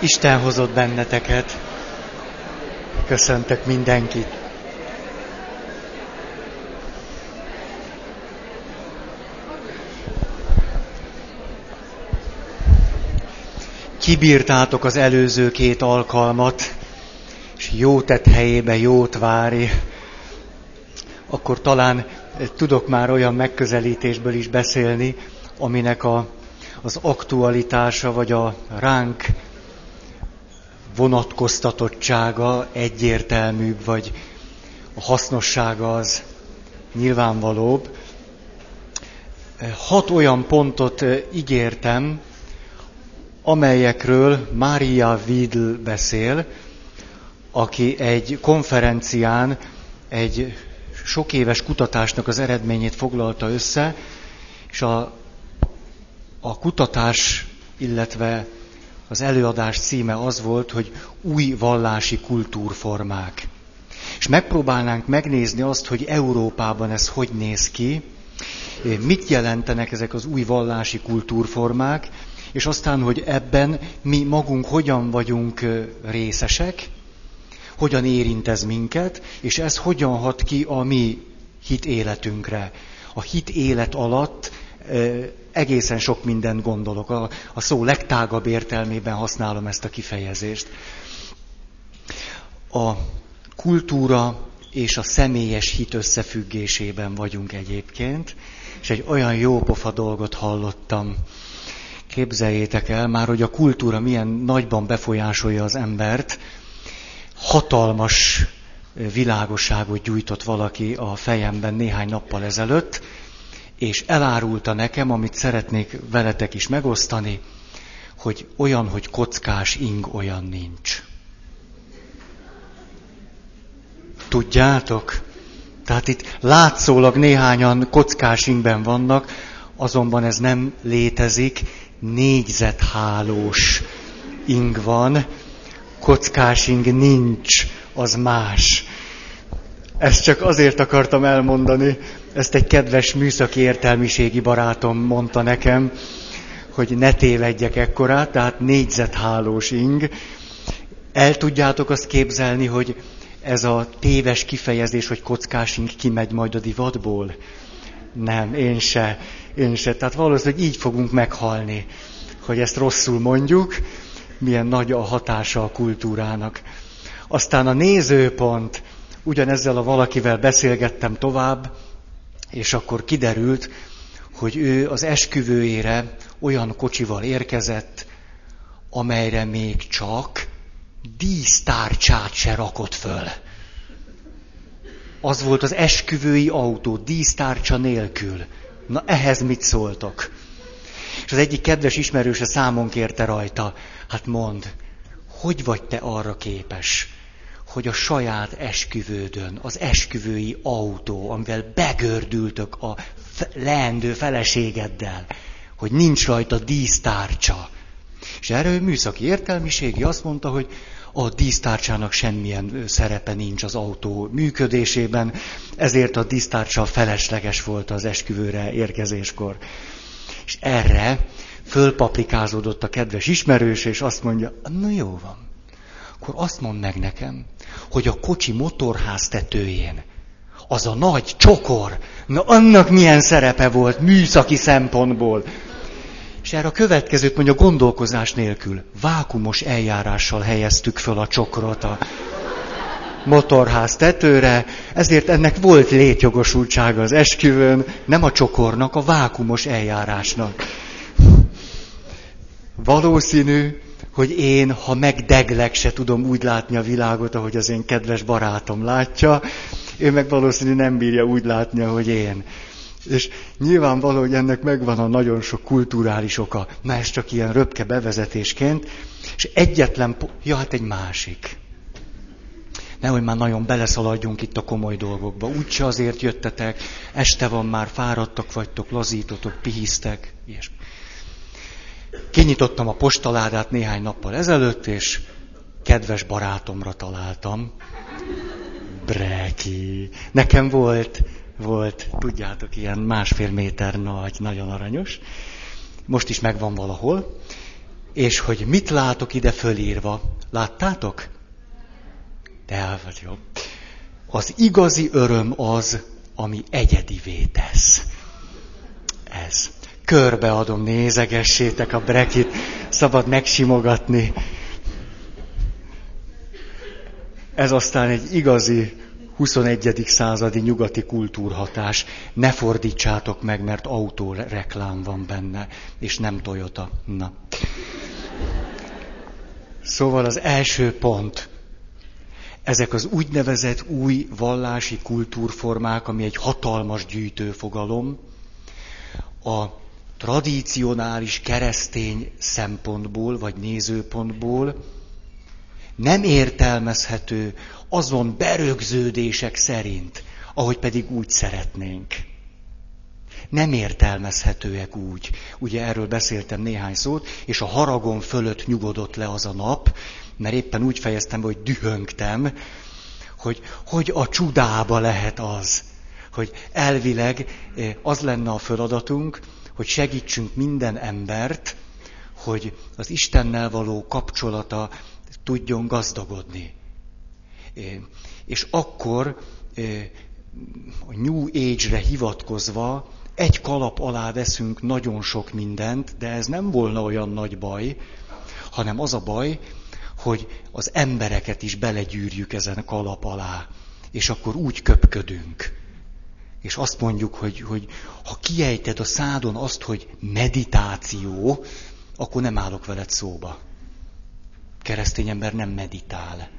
Isten hozott benneteket. Köszöntök mindenkit. Kibírtátok az előző két alkalmat, és jó tett helyébe jót várj, akkor talán tudok már olyan megközelítésből is beszélni, aminek az aktualitása, vagy a ránk vonatkoztatottsága egyértelműbb, vagy a hasznossága az nyilvánvalóbb. 6 olyan pontot ígértem, amelyekről Mária Wiedl beszél, aki egy konferencián egy sok éves kutatásnak az eredményét foglalta össze, és a kutatás, illetve az előadás címe az volt, hogy új vallási kultúrformák. És megpróbálnánk megnézni azt, hogy Európában ez hogy néz ki, mit jelentenek ezek az új vallási kultúrformák, és aztán, hogy ebben mi magunk hogyan vagyunk részesek, hogyan érint ez minket, és ez hogyan hat ki a mi hit életünkre. A hit élet alatt egészen sok mindent gondolok. A szó legtágabb értelmében használom ezt a kifejezést. A kultúra és a személyes hit összefüggésében vagyunk egyébként, és egy olyan jópofa dolgot hallottam. Képzeljétek el már, hogy a kultúra milyen nagyban befolyásolja az embert. Hatalmas világosságot gyújtott valaki a fejemben néhány nappal ezelőtt, és elárulta nekem, amit szeretnék veletek is megosztani, hogy olyan, hogy kockás ing, olyan nincs. Tudjátok? Tehát itt látszólag néhányan kockás ingben vannak, azonban ez nem létezik, négyzethálós ing van, kockás ing nincs, az más. Ezt csak azért akartam elmondani, ezt egy kedves műszaki értelmiségi barátom mondta nekem, hogy ne tévedjek ekkorát, tehát négyzethálós ing. El tudjátok azt képzelni, hogy ez a téves kifejezés, hogy kockás ing kimegy majd a divatból? Nem, én se. Tehát valószínűleg így fogunk meghalni, hogy ezt rosszul mondjuk, milyen nagy a hatása a kultúrának. Aztán a nézőpont, ugyanezzel a valakivel beszélgettem tovább, és akkor kiderült, hogy ő az esküvőjére olyan kocsival érkezett, amelyre még csak dísztárcsát se rakott föl. Az volt az esküvői autó, dísztárcsa nélkül. Na ehhez mit szóltok? És az egyik kedves ismerőse számon kérte rajta, hát mondd, hogy vagy te arra képes, hogy a saját esküvődön, az esküvői autó, amivel begördültök a leendő feleségeddel, hogy nincs rajta dísztárcsa. És erre ő műszaki értelmiségi azt mondta, hogy a dísztárcsának semmilyen szerepe nincs az autó működésében, ezért a dísztárcsa felesleges volt az esküvőre érkezéskor. És erre fölpaprikázódott a kedves ismerős, és azt mondja, na jó van, akkor azt mondd meg nekem, hogy a kocsi motorház tetőjén az a nagy csokor, na annak milyen szerepe volt műszaki szempontból. És erre a következőt mondja, gondolkozás nélkül, vákumos eljárással helyeztük föl a csokrot a motorház tetőre, ezért ennek volt létjogosultsága az esküvőn, nem a csokornak, a vákumos eljárásnak. Valószínű, hogy én, ha megdeglek, se tudom úgy látni a világot, ahogy az én kedves barátom látja, ő meg valószínű nem bírja úgy látni, ahogy én. És nyilvánvaló, hogy ennek megvan a nagyon sok kulturális oka, mert ez csak ilyen röpke bevezetésként, és egy másik. Nehogy már nagyon beleszaladjunk itt a komoly dolgokba. Úgyse azért jöttetek, este van már, fáradtak vagytok, lazítotok, pihisztek, ilyesmi. Kinyitottam a postaládát néhány nappal ezelőtt, és kedves barátomra találtam. Breki. Nekem volt, tudjátok, ilyen 1,5 méter nagy, nagyon aranyos. Most is megvan valahol. És hogy mit látok ide fölírva? Láttátok? De vagy jó. Az igazi öröm az, ami egyedivé tesz. Ez. Körbeadom, nézegessétek a brekit, szabad megsimogatni. Ez aztán egy igazi 21. századi nyugati kultúrhatás. Ne fordítsátok meg, mert autóreklám van benne, és nem Toyota. Na. Szóval az első pont. Ezek az úgynevezett új vallási kultúrformák, ami egy hatalmas gyűjtőfogalom, a tradicionális keresztény szempontból, vagy nézőpontból nem értelmezhető azon berögződések szerint, ahogy pedig úgy szeretnénk. Nem értelmezhetőek úgy. Ugye erről beszéltem néhány szót, és a haragon fölött nyugodott le az a nap, mert éppen úgy fejeztem be, hogy dühöngtem, hogy a csudába lehet az, hogy elvileg az lenne a feladatunk, hogy segítsünk minden embert, hogy az Istennel való kapcsolata tudjon gazdagodni. És akkor a New Age-re hivatkozva egy kalap alá veszünk nagyon sok mindent, de ez nem volna olyan nagy baj, hanem az a baj, hogy az embereket is belegyűrjük ezen a kalap alá, és akkor úgy köpködünk. És azt mondjuk, hogy ha kiejted a szádon azt, hogy meditáció, akkor nem állok veled szóba. Keresztény ember nem meditál.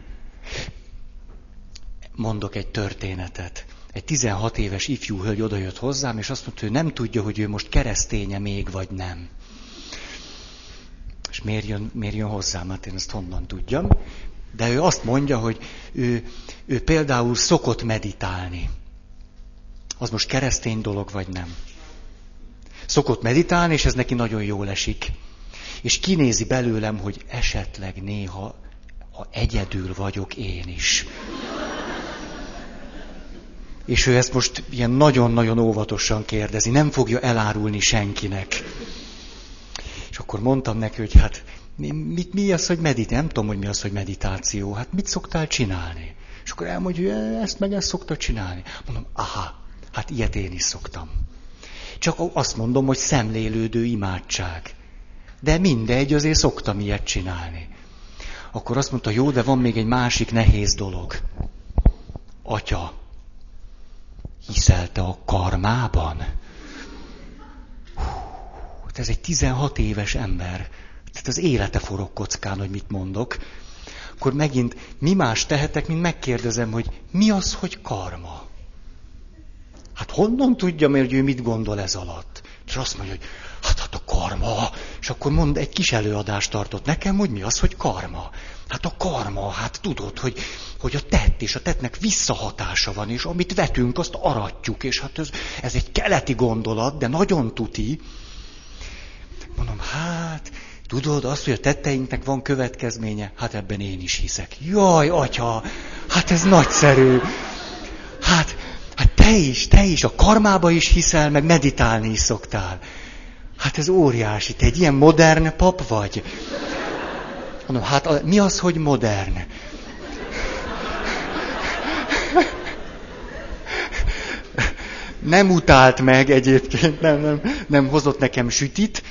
Mondok egy történetet. Egy 16 éves ifjú hölgy odajött hozzám, és azt mondta, hogy nem tudja, hogy ő most kereszténye még, vagy nem. És miért jön hozzám? Hát én ezt honnan tudjam. De ő azt mondja, hogy ő például szokott meditálni. Az most keresztény dolog, vagy nem? Szokott meditálni, és ez neki nagyon jól esik. És kinézi belőlem, hogy esetleg néha, ha egyedül vagyok én is. És ő ezt most ilyen nagyon-nagyon óvatosan kérdezi, nem fogja elárulni senkinek. És akkor mondtam neki, hogy hát mi az, hogy meditáció? Nem tudom, hogy mi az, hogy meditáció. Hát mit szoktál csinálni? És akkor elmondja, hogy ezt meg ezt szokta csinálni. Mondom, aha, hát ilyet én is szoktam. Csak azt mondom, hogy szemlélődő imádság. De mindegy, azért szoktam ilyet csinálni. Akkor azt mondta, jó, de van még egy másik nehéz dolog. Atya, hiszel te a karmában? Hú, ez egy 16 éves ember. Tehát az élete forog kockán, hogy mit mondok. Akkor megint mi más tehetek, mint megkérdezem, hogy mi az, hogy karma? Hát honnan tudja, mert ő mit gondol ez alatt? És azt mondja, hogy hát a karma. És akkor mond, egy kis előadást tartott nekem, hogy mi az, hogy karma. Hát a karma, hát tudod, hogy a tett és a tettnek visszahatása van, és amit vetünk, azt aratjuk. És hát ez egy keleti gondolat, de nagyon tuti. Mondom, hát tudod azt, hogy a tetteinknek van következménye? Hát ebben én is hiszek. Jaj, atya, hát ez nagyszerű. Hát te is, a karmába is hiszel, meg meditálni is szoktál. Hát ez óriási, te egy ilyen modern pap vagy. Mondom, hát mi az, hogy modern? Nem utált meg egyébként, nem hozott nekem sütit,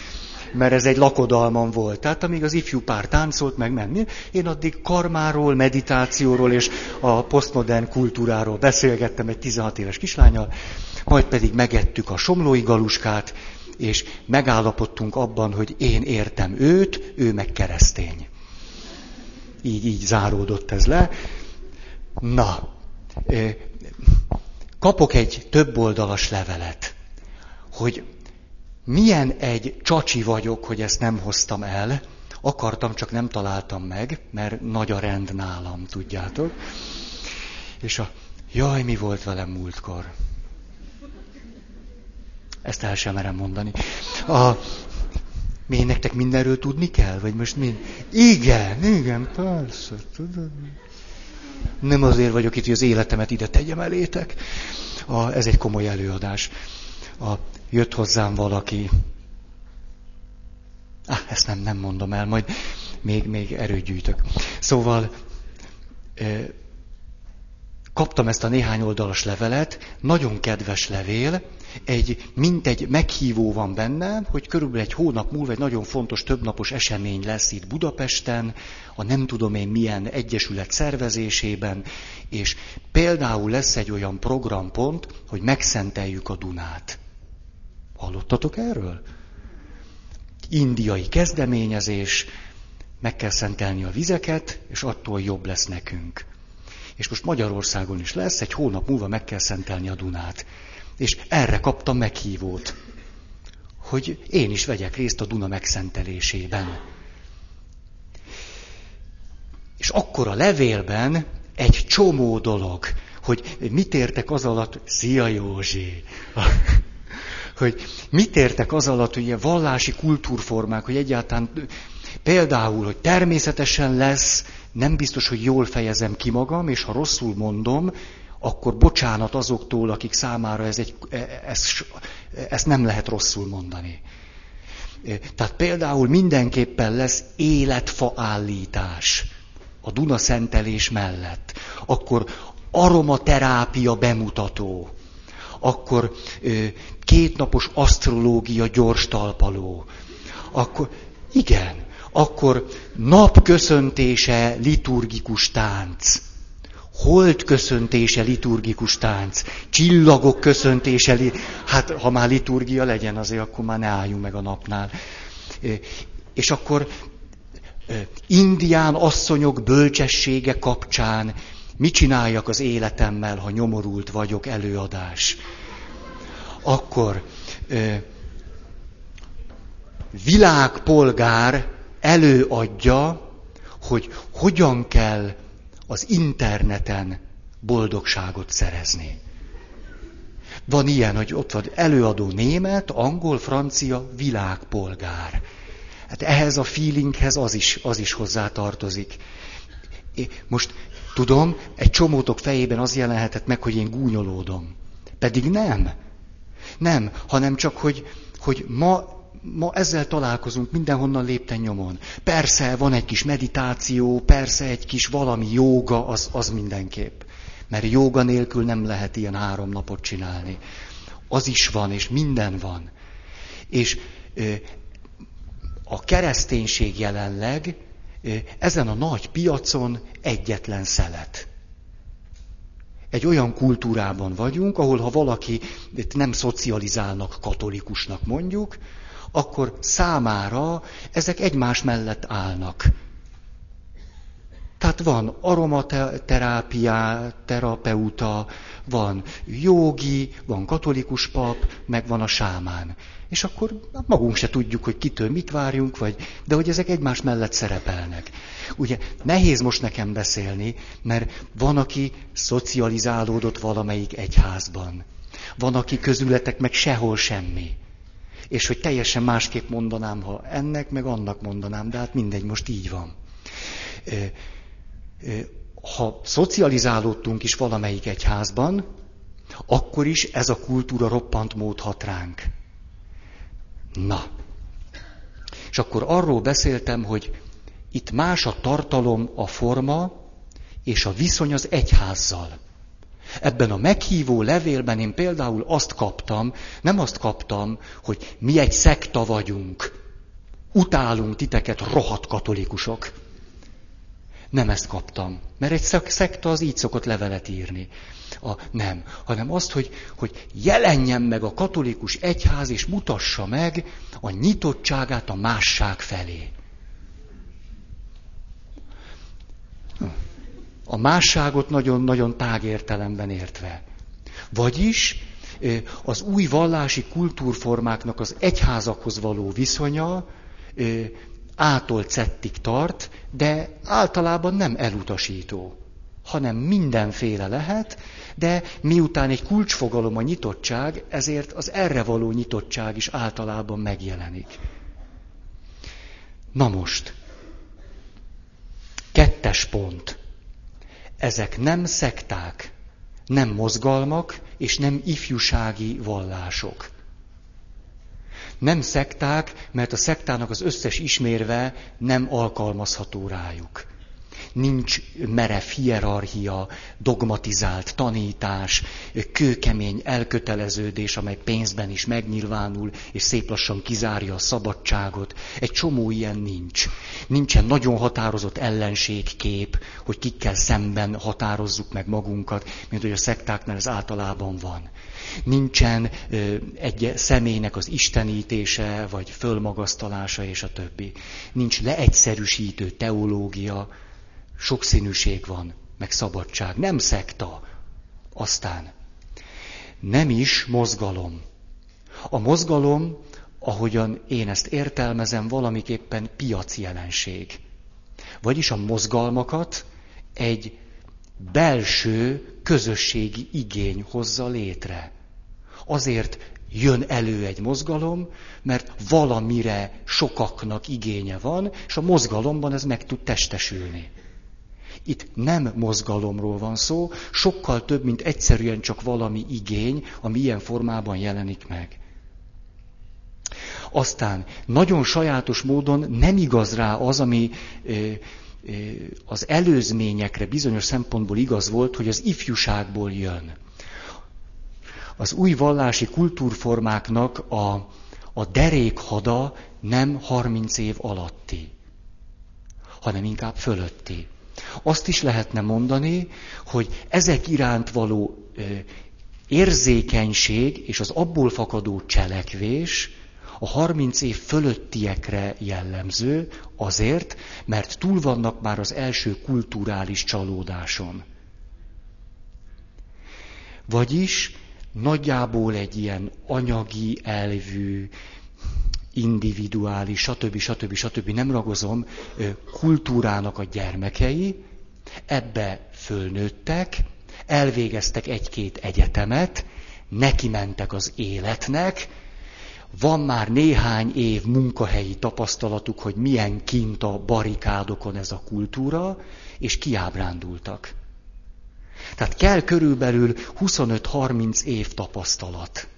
mert ez egy lakodalmam volt. Tehát amíg az ifjú pár táncolt, meg menni, én addig karmáról, meditációról és a posztmodern kultúráról beszélgettem egy 16 éves kislánnyal, majd pedig megettük a somlói galuskát, és megállapodtunk abban, hogy én értem őt, ő meg keresztény. Így záródott ez le. Na, kapok egy többoldalas levelet, hogy milyen egy csacsi vagyok, hogy ezt nem hoztam el. Akartam, csak nem találtam meg, mert nagy a rend nálam, tudjátok. És jaj, mi volt velem múltkor? Ezt el sem merem mondani. Még nektek mindenről tudni kell? Vagy most mind? Igen, persze, tudod. Nem azért vagyok itt, hogy az életemet ide tegyem elétek. Ez egy komoly előadás. Jött hozzám valaki, Ezt nem mondom el, majd még erőt gyűjtök. Szóval kaptam ezt a néhány oldalas levelet, nagyon kedves levél, mint egy meghívó van benne, hogy körülbelül egy hónap múlva egy nagyon fontos többnapos esemény lesz itt Budapesten, a nem tudom én milyen egyesület szervezésében, és például lesz egy olyan programpont, hogy megszenteljük a Dunát. Hallottatok erről? Indiai kezdeményezés, meg kell szentelni a vizeket, és attól jobb lesz nekünk. És most Magyarországon is lesz, egy hónap múlva meg kell szentelni a Dunát. És erre kaptam meghívót, hogy én is vegyek részt a Duna megszentelésében. És akkor a levélben egy csomó dolog, hogy mit értek az alatt, szia Józsi, hogy mit értek az alatt, hogy ilyen vallási kultúrformák, hogy egyáltalán például, hogy természetesen lesz, nem biztos, hogy jól fejezem ki magam, és ha rosszul mondom, akkor bocsánat azoktól, akik számára ezt nem lehet rosszul mondani. Tehát például mindenképpen lesz életfa állítás a Duna szentelés mellett. Akkor aromaterápia bemutató. Akkor kétnapos asztrológia gyors talpaló. Akkor, igen, akkor napköszöntése liturgikus tánc. Hold köszöntése, liturgikus tánc, csillagok köszöntése, hát ha már liturgia legyen azért, akkor már ne álljunk meg a napnál. És akkor indián asszonyok bölcsessége kapcsán mit csináljak az életemmel, ha nyomorult vagyok, előadás. Akkor világpolgár előadja, hogy hogyan kell az interneten boldogságot szerezni. Van ilyen, hogy ott van előadó német, angol, francia, világpolgár. Hát ehhez a feelinghez az is hozzátartozik. Most tudom, egy csomótok fejében az jelenhetett meg, hogy én gúnyolódom. Pedig nem. Nem, hanem csak, hogy ma ezzel találkozunk mindenhonnan lépten nyomon. Persze van egy kis meditáció, persze egy kis valami jóga, az mindenképp. Mert jóga nélkül nem lehet ilyen 3 napot csinálni. Az is van, és minden van. És a kereszténység jelenleg ezen a nagy piacon egyetlen szelet. Egy olyan kultúrában vagyunk, ahol ha valaki nem szocializálnak katolikusnak mondjuk, akkor számára ezek egymás mellett állnak. Tehát van aromaterápiá, terapeuta, van jógi, van katolikus pap, meg van a sámán. És akkor magunk se tudjuk, hogy kitől mit várjunk, de hogy ezek egymás mellett szerepelnek. Ugye nehéz most nekem beszélni, mert van, aki szocializálódott valamelyik egyházban. Van, aki közületek meg sehol semmi. És hogy teljesen másképp mondanám, ha ennek, meg annak mondanám, de hát mindegy, most így van. Ha szocializálódtunk is valamelyik egyházban, akkor is ez a kultúra roppant mód hat ránk. Na. És akkor arról beszéltem, hogy itt más a tartalom, a forma és a viszony az egyházzal. Ebben a meghívó levélben én például nem azt kaptam, hogy mi egy szekta vagyunk, utálunk titeket, rohadt katolikusok. Nem ezt kaptam, mert egy szekta az így szokott levelet írni. Hanem azt, hogy jelenjen meg a katolikus egyház, és mutassa meg a nyitottságát a másság felé. A másságot nagyon-nagyon tág értelemben értve. Vagyis az új vallási kultúrformáknak az egyházakhoz való viszonya A-tól Z-ig tart, de általában nem elutasító, hanem mindenféle lehet, de miután egy kulcsfogalom a nyitottság, ezért az erre való nyitottság is általában megjelenik. Na most, 2. pont. Ezek nem szekták, nem mozgalmak, és nem ifjúsági vallások. Nem szekták, mert a szektának az összes ismérve nem alkalmazható rájuk. Nincs merev hierarchia, dogmatizált tanítás, kőkemény elköteleződés, amely pénzben is megnyilvánul, és szép lassan kizárja a szabadságot. Egy csomó ilyen nincs. Nincsen nagyon határozott ellenségkép, hogy kikkel szemben határozzuk meg magunkat, mint hogy a szektáknál ez általában van. Nincsen egy személynek az istenítése, vagy fölmagasztalása, és a többi. Nincs leegyszerűsítő teológia, sokszínűség van, meg szabadság. Nem szekta. Aztán nem is mozgalom. A mozgalom, ahogyan én ezt értelmezem, valamiképpen piaci jelenség. Vagyis a mozgalmakat egy belső közösségi igény hozza létre. Azért jön elő egy mozgalom, mert valamire sokaknak igénye van, és a mozgalomban ez meg tud testesülni. Itt nem mozgalomról van szó, sokkal több, mint egyszerűen csak valami igény, ami ilyen formában jelenik meg. Aztán nagyon sajátos módon nem igaz rá az, ami az előzményekre bizonyos szempontból igaz volt, hogy az ifjúságból jön. Az új vallási kultúrformáknak a derékhada nem 30 év alatti, hanem inkább fölötti. Azt is lehetne mondani, hogy ezek iránt való érzékenység és az abból fakadó cselekvés a 30 év fölöttiekre jellemző azért, mert túl vannak már az első kulturális csalódáson. Vagyis nagyjából egy ilyen anyagi elvű, individuális, stb. Nem ragozom, kultúrának a gyermekei, ebbe fölnőttek, elvégeztek egy-két egyetemet, nekimentek az életnek, van már néhány év munkahelyi tapasztalatuk, hogy milyen kint a barikádokon ez a kultúra, és kiábrándultak. Tehát kell körülbelül 25-30 év tapasztalat.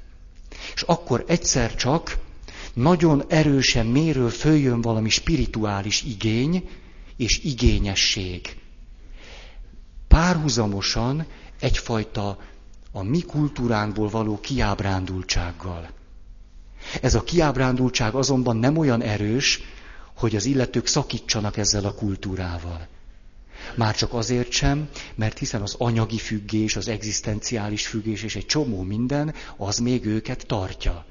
És akkor egyszer csak nagyon erősen méről följön valami spirituális igény és igényesség. Párhuzamosan egyfajta a mi kultúránkból való kiábrándultsággal. Ez a kiábrándultság azonban nem olyan erős, hogy az illetők szakítsanak ezzel a kultúrával. Már csak azért sem, mert hiszen az anyagi függés, az egzisztenciális függés és egy csomó minden, az még őket tartja.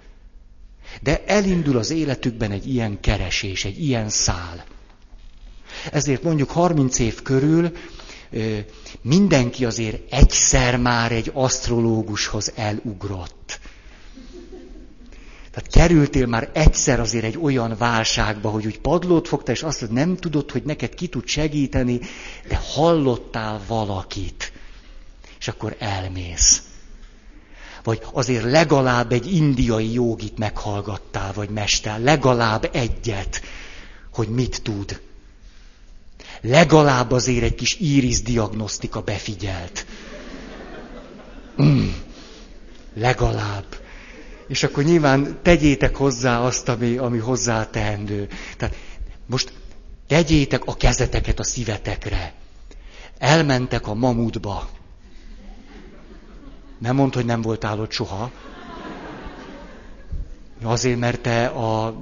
De elindul az életükben egy ilyen keresés, egy ilyen szál. Ezért mondjuk 30 év körül mindenki azért egyszer már egy asztrológushoz elugrott. Tehát kerültél már egyszer azért egy olyan válságba, hogy úgy padlót fogta, és azt mondod, nem tudod, hogy neked ki tud segíteni, de hallottál valakit. És akkor elmész. Vagy azért legalább egy indiai jogit meghallgattál, vagy mester, legalább egyet, hogy mit tud. Legalább azért egy kis írisdiagnosztika befigyelt. Legalább. És akkor nyilván tegyétek hozzá azt, ami hozzá teendő. Tehát most tegyétek a kezeteket a szívetekre. Elmentek a mamutba. Nem mondd, hogy nem voltál ott soha. Azért, mert te a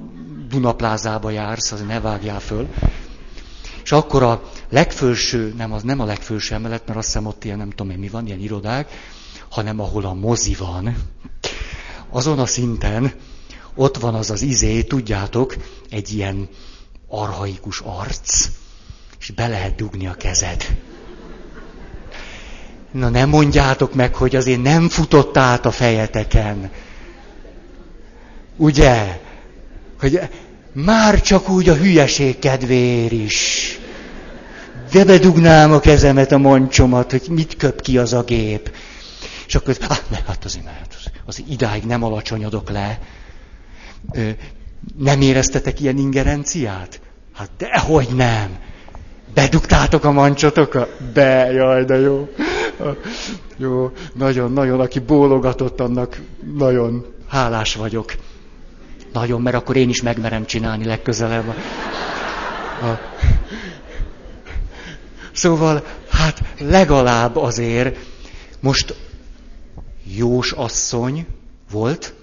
Dunaplázába jársz, azért ne vágjál föl. És akkor a legfelső, nem, az nem a legfelső emelet, mert azt hiszem ott ilyen, nem tudom én mi van, ilyen irodák, hanem ahol a mozi van. Azon a szinten ott van az tudjátok, egy ilyen archaikus arc, és be lehet dugni a kezed. Na nem mondjátok meg, hogy azért nem futott át a fejeteken. Ugye? Hogy már csak úgy a hülyeség kedvéért is. De bedugnám a kezemet, a mancsomat, hogy mit köp ki az a gép. És akkor, azért idáig nem alacsonyodok le. Nem éreztetek ilyen ingerenciát? Hát dehogy nem. Bedugtátok a mancsotokat? Jaj, de jó. Jó, nagyon, aki bólogatott, annak nagyon hálás vagyok. Nagyon, mert akkor én is megmerem csinálni legközelebb. Szóval, hát legalább azért, most Jós asszony volt,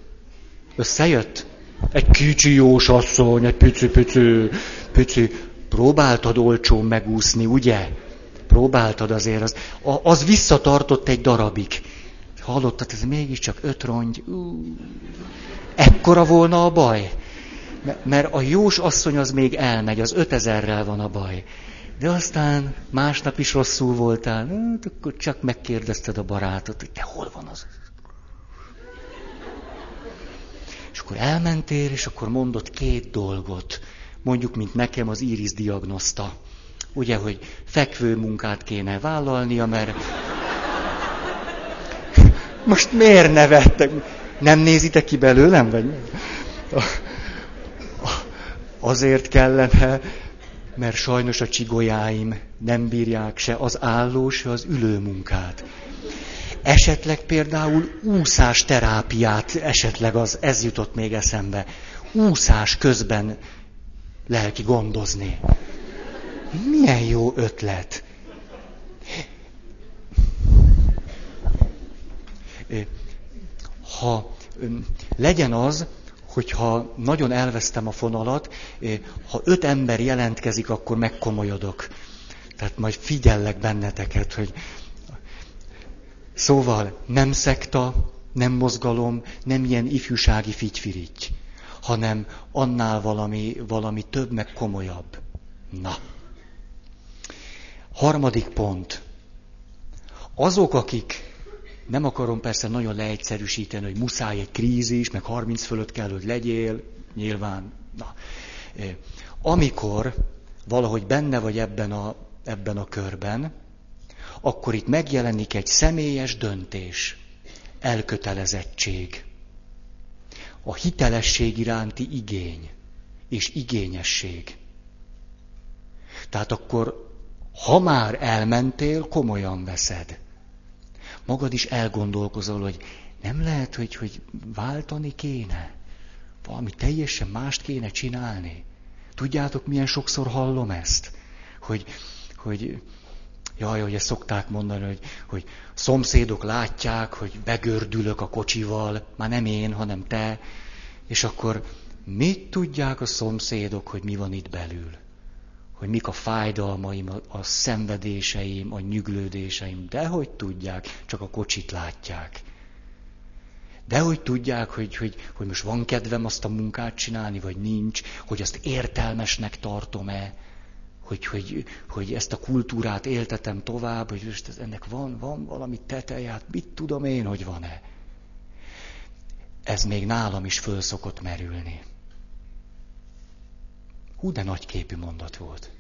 összejött? Egy kicsi Jós asszony, egy pici, próbáltad olcsón megúszni, ugye? Próbáltad azért, az visszatartott egy darabig. Hallottad, ez mégiscsak 5 rongy. Ekkora volna a baj? Mert a Jós asszony az még elmegy, az 5000-rel van a baj. De aztán másnap is rosszul voltál, hát akkor csak megkérdezted a barátot, hogy te hol van az? És akkor elmentél, és akkor mondott 2 dolgot. Mondjuk, mint nekem az Iris diagnoszta. Ugye, hogy fekvő munkát kéne vállalnia, mert... Most miért nevettek? Nem nézitek ki belőlem? Vagy? Azért kellene, mert sajnos a csigolyáim nem bírják se az álló, se az ülő munkát. Esetleg például úszásterápiát, esetleg ez jutott még eszembe. Úszás közben lelki gondozni. Milyen jó ötlet. Ha legyen az, hogyha nagyon elvesztem a fonalat, ha 5 ember jelentkezik, akkor megkomolyodok. Tehát majd figyellek benneteket, hogy... Szóval nem szekta, nem mozgalom, nem ilyen ifjúsági figyfiritty, hanem annál valami több, meg komolyabb. Na. 3. pont. Azok, akik... Nem akarom persze nagyon leegyszerűsíteni, hogy muszáj egy krízis, meg 30 fölött kell, hogy legyél, nyilván. Na. Amikor valahogy benne vagy ebben a körben, akkor itt megjelenik egy személyes döntés, elkötelezettség, a hitelesség iránti igény és igényesség. Tehát akkor, ha már elmentél, komolyan veszed. Magad is elgondolkozol, hogy nem lehet, hogy váltani kéne. Valami teljesen mást kéne csinálni. Tudjátok, milyen sokszor hallom ezt? Hogy jaj, hogy ezt szokták mondani, hogy szomszédok látják, hogy begördülök a kocsival, már nem én, hanem te, és akkor mit tudják a szomszédok, hogy mi van itt belül? Hogy mik a fájdalmaim, a szenvedéseim, a nyüglődéseim, dehogy tudják, csak a kocsit látják. Dehogy tudják, hogy most van kedvem azt a munkát csinálni, vagy nincs, hogy azt értelmesnek tartom-e, hogy ezt a kultúrát éltetem tovább, hogy most ennek van valami teteje, hát mit tudom én, hogy van-e. Ez még nálam is föl szokott merülni. Hú, de nagyképű mondat volt.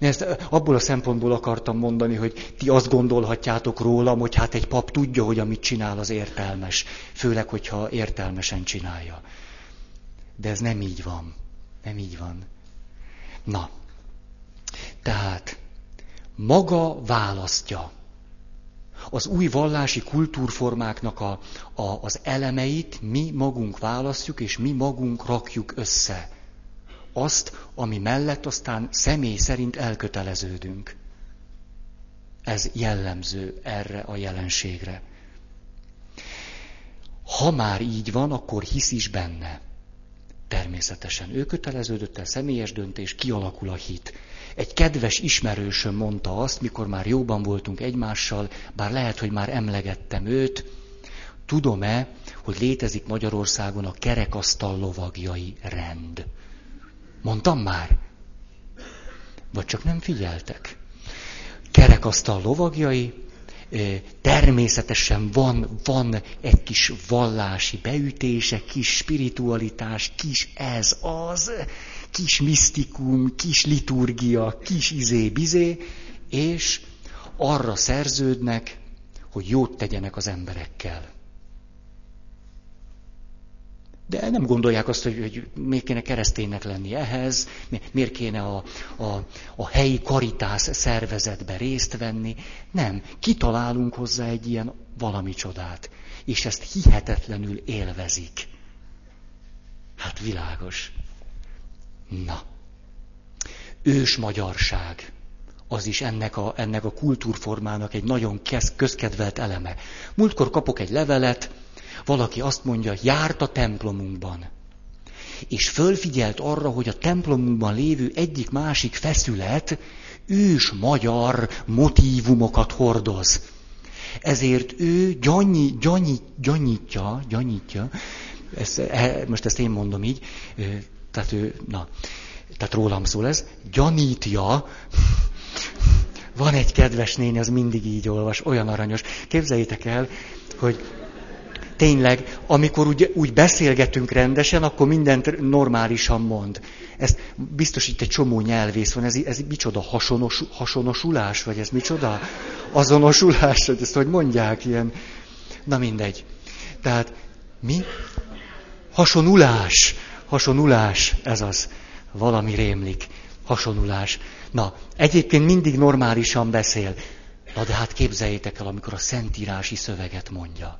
Ezt abból a szempontból akartam mondani, hogy ti azt gondolhatjátok rólam, hogy hát egy pap tudja, hogy amit csinál, az értelmes. Főleg, hogyha értelmesen csinálja. De ez nem így van. Nem így van. Na, tehát maga választja az új vallási kultúrformáknak az elemeit, mi magunk választjuk, és mi magunk rakjuk össze. Azt, ami mellett aztán személy szerint elköteleződünk. Ez jellemző erre a jelenségre. Ha már így van, akkor hisz is benne. Természetesen ő köteleződött el, személyes döntés, kialakul a hit. Egy kedves ismerősöm mondta azt, mikor már jóban voltunk egymással, bár lehet, hogy már emlegettem őt, tudom-e, hogy létezik Magyarországon a kerekasztal lovagjai rend? Mondtam már? Vagy csak nem figyeltek? Kerekasztal lovagjai, természetesen van egy kis vallási beütése, kis spiritualitás, kis ez az, kis misztikum, kis liturgia, kis izé-bizé, és arra szerződnek, hogy jót tegyenek az emberekkel. De nem gondolják azt, hogy miért kéne kereszténynek lenni ehhez, miért kéne a helyi karitás szervezetbe részt venni. Nem, kitalálunk hozzá egy ilyen valami csodát. és ezt hihetetlenül élvezik. Hát világos. Na. Ősmagyarság. Az is ennek a kultúrformának egy nagyon közkedvelt eleme. Múltkor kapok egy levelet, valaki azt mondja, járt a templomunkban. És fölfigyelt arra, hogy a templomunkban lévő egyik-másik feszület ős magyar motívumokat hordoz. Ezért ő gyanítja, most ezt én mondom így, tehát ő, na, tehát rólam szól ez, gyanítja, van egy kedves néni, az mindig így olvas, olyan aranyos. Képzeljétek el, hogy tényleg, amikor úgy beszélgetünk rendesen, akkor mindent normálisan mond. Ez biztos itt egy csomó nyelvész van, ez micsoda hasonosulás, vagy ez micsoda azonosulás, vagy ezt hogy mondják ilyen. Na mindegy. Tehát mi? Hasonulás, ez az. Valami rémlik. Hasonulás. Na, egyébként mindig normálisan beszél. Na de hát képzeljétek el, amikor a szentírási szöveget mondja.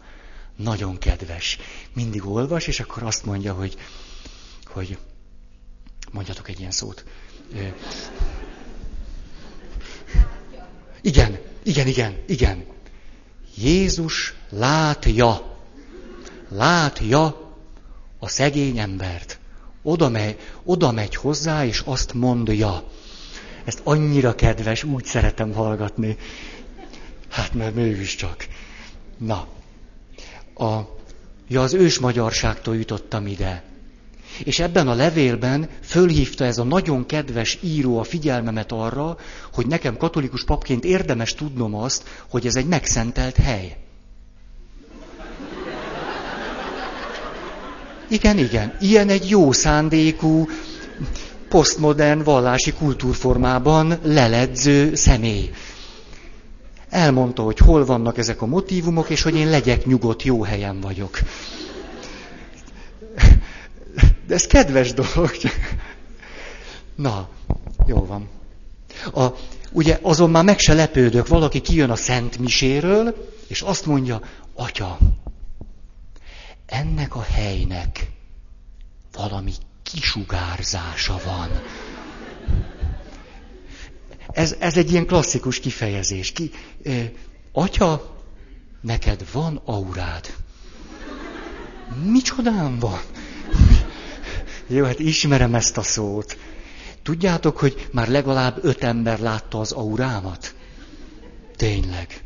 Nagyon kedves. Mindig olvas, és akkor azt mondja, hogy mondjatok egy ilyen szót. Igen. Jézus látja a szegény embert. Oda megy hozzá, és azt mondja. Ezt annyira kedves, úgy szeretem hallgatni. Hát mert mégiscsak. Na. Az ősmagyarságtól jutottam ide. És ebben a levélben fölhívta ez a nagyon kedves író a figyelmemet arra, hogy nekem katolikus papként érdemes tudnom azt, hogy ez egy megszentelt hely. Igen, ilyen egy jó szándékú, posztmodern vallási kultúrformában leledző személy. Elmondta, hogy hol vannak ezek a motívumok, és hogy én legyek nyugodt, jó helyen vagyok. De ez kedves dolog. Na, jó van. Ugye azon már meg se lepődök, valaki kijön a Szent Miséről, és azt mondja, Atya, ennek a helynek valami kisugárzása van. Ez egy ilyen klasszikus kifejezés. Atya, neked van aurád. Micsodám van? Jó, hát ismerem ezt a szót. Tudjátok, hogy már legalább 5 ember látta az aurámat? Tényleg.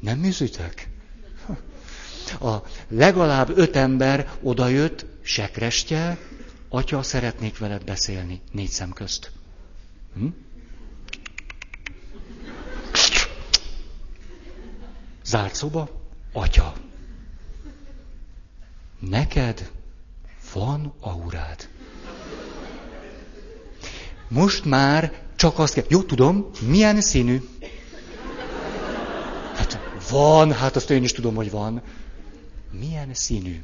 Nem üzütek? Legalább 5 ember odajött, sekrestye, Atya, szeretnék veled beszélni 4 szem közt. Zárt szoba, Atya, neked van aurád. Most már csak azt kell, jó tudom, milyen színű. Hát azt én is tudom, hogy van. Milyen színű.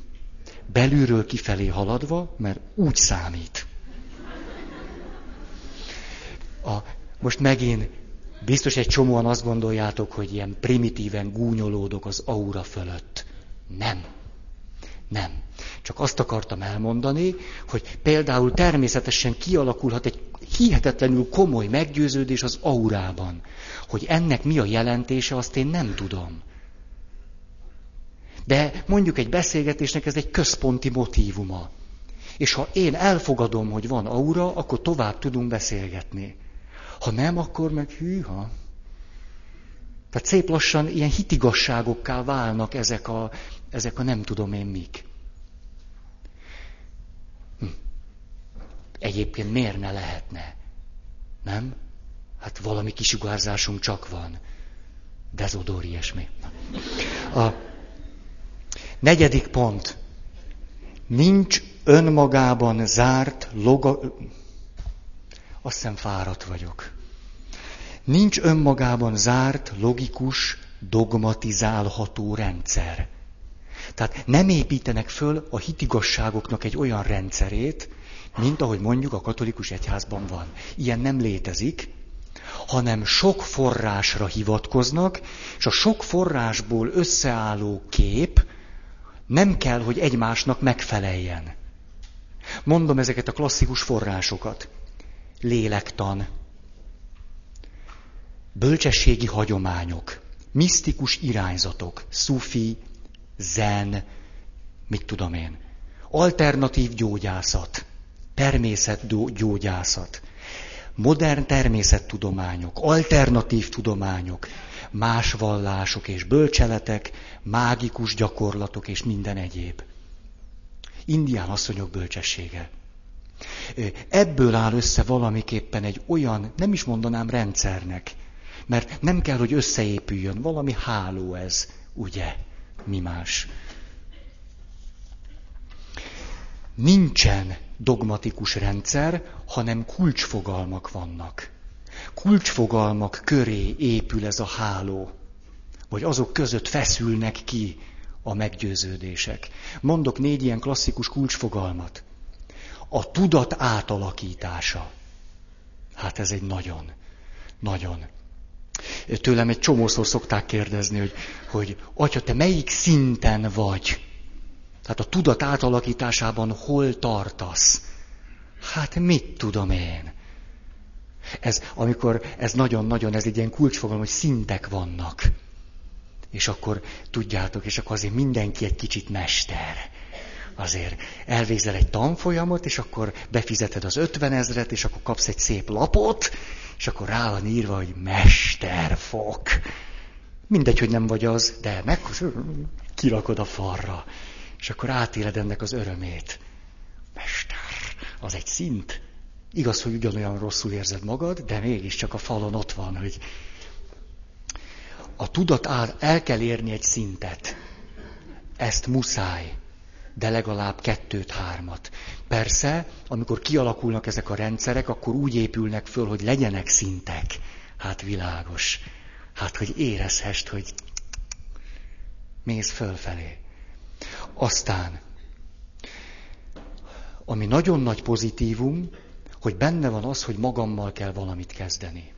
Belülről kifelé haladva, mert úgy számít. Most megint biztos egy csomóan azt gondoljátok, hogy ilyen primitíven gúnyolódok az aura fölött. Nem. Csak azt akartam elmondani, hogy például természetesen kialakulhat egy hihetetlenül komoly meggyőződés az aurában. Hogy ennek mi a jelentése, azt én nem tudom. De mondjuk egy beszélgetésnek ez egy központi motívuma. És ha én elfogadom, hogy van aura, akkor tovább tudunk beszélgetni. Ha nem, akkor meg hűha. Tehát szép lassan ilyen hitigasságokká válnak ezek a nem tudom én mik. Egyébként miért ne lehetne? Nem? Hát valami kisugárzásunk csak van. Dezodor ilyesmi. A 4. pont. Nincs önmagában zárt Azt hiszem, fáradt vagyok. Nincs önmagában zárt, logikus, dogmatizálható rendszer. Tehát nem építenek föl a hitigasságoknak egy olyan rendszerét, mint ahogy mondjuk a katolikus egyházban van. Ilyen nem létezik, hanem sok forrásra hivatkoznak, és a sok forrásból összeálló kép nem kell, hogy egymásnak megfeleljen. Mondom ezeket a klasszikus forrásokat. Lélektan, bölcsességi hagyományok, misztikus irányzatok, szufi, zen, mit tudom én, alternatív gyógyászat, természetgyógyászat, modern természettudományok, alternatív tudományok, más vallások és bölcseletek, mágikus gyakorlatok és minden egyéb. Indián asszonyok bölcsessége. Ebből áll össze valamiképpen egy olyan, nem is mondanám rendszernek, mert nem kell, hogy összeépüljön, valami háló ez, ugye, mi más. Nincsen dogmatikus rendszer, hanem kulcsfogalmak vannak. Kulcsfogalmak köré épül ez a háló, vagy azok között feszülnek ki a meggyőződések. Mondok 4 ilyen klasszikus kulcsfogalmat. A tudat átalakítása. Hát ez egy nagyon, nagyon. Tőlem egy csomószor szokták kérdezni, hogy atya, te melyik szinten vagy? Tehát a tudat átalakításában hol tartasz? Hát mit tudom én? Ez nagyon-nagyon, ez egy ilyen kulcsfogalom, hogy szintek vannak. És akkor tudjátok, és akkor azért mindenki egy kicsit mester. Azért elvégzel egy tanfolyamot, és akkor befizeted az 50 000, és akkor kapsz egy szép lapot, és akkor rá van írva, hogy mesterfok. Mindegy, hogy nem vagy az, de meg kirakod a falra. És akkor átéled ennek az örömét. Mester, az egy szint. Igaz, hogy ugyanolyan rosszul érzed magad, de mégiscsak a falon ott van, hogy a tudat el kell érni egy szintet. Ezt muszáj, de legalább 2-3. Persze, amikor kialakulnak ezek a rendszerek, akkor úgy épülnek föl, hogy legyenek szintek. Hát világos. Hát, hogy érezhessd, hogy mész fölfelé. Aztán, ami nagyon nagy pozitívum, hogy benne van az, hogy magammal kell valamit kezdeni.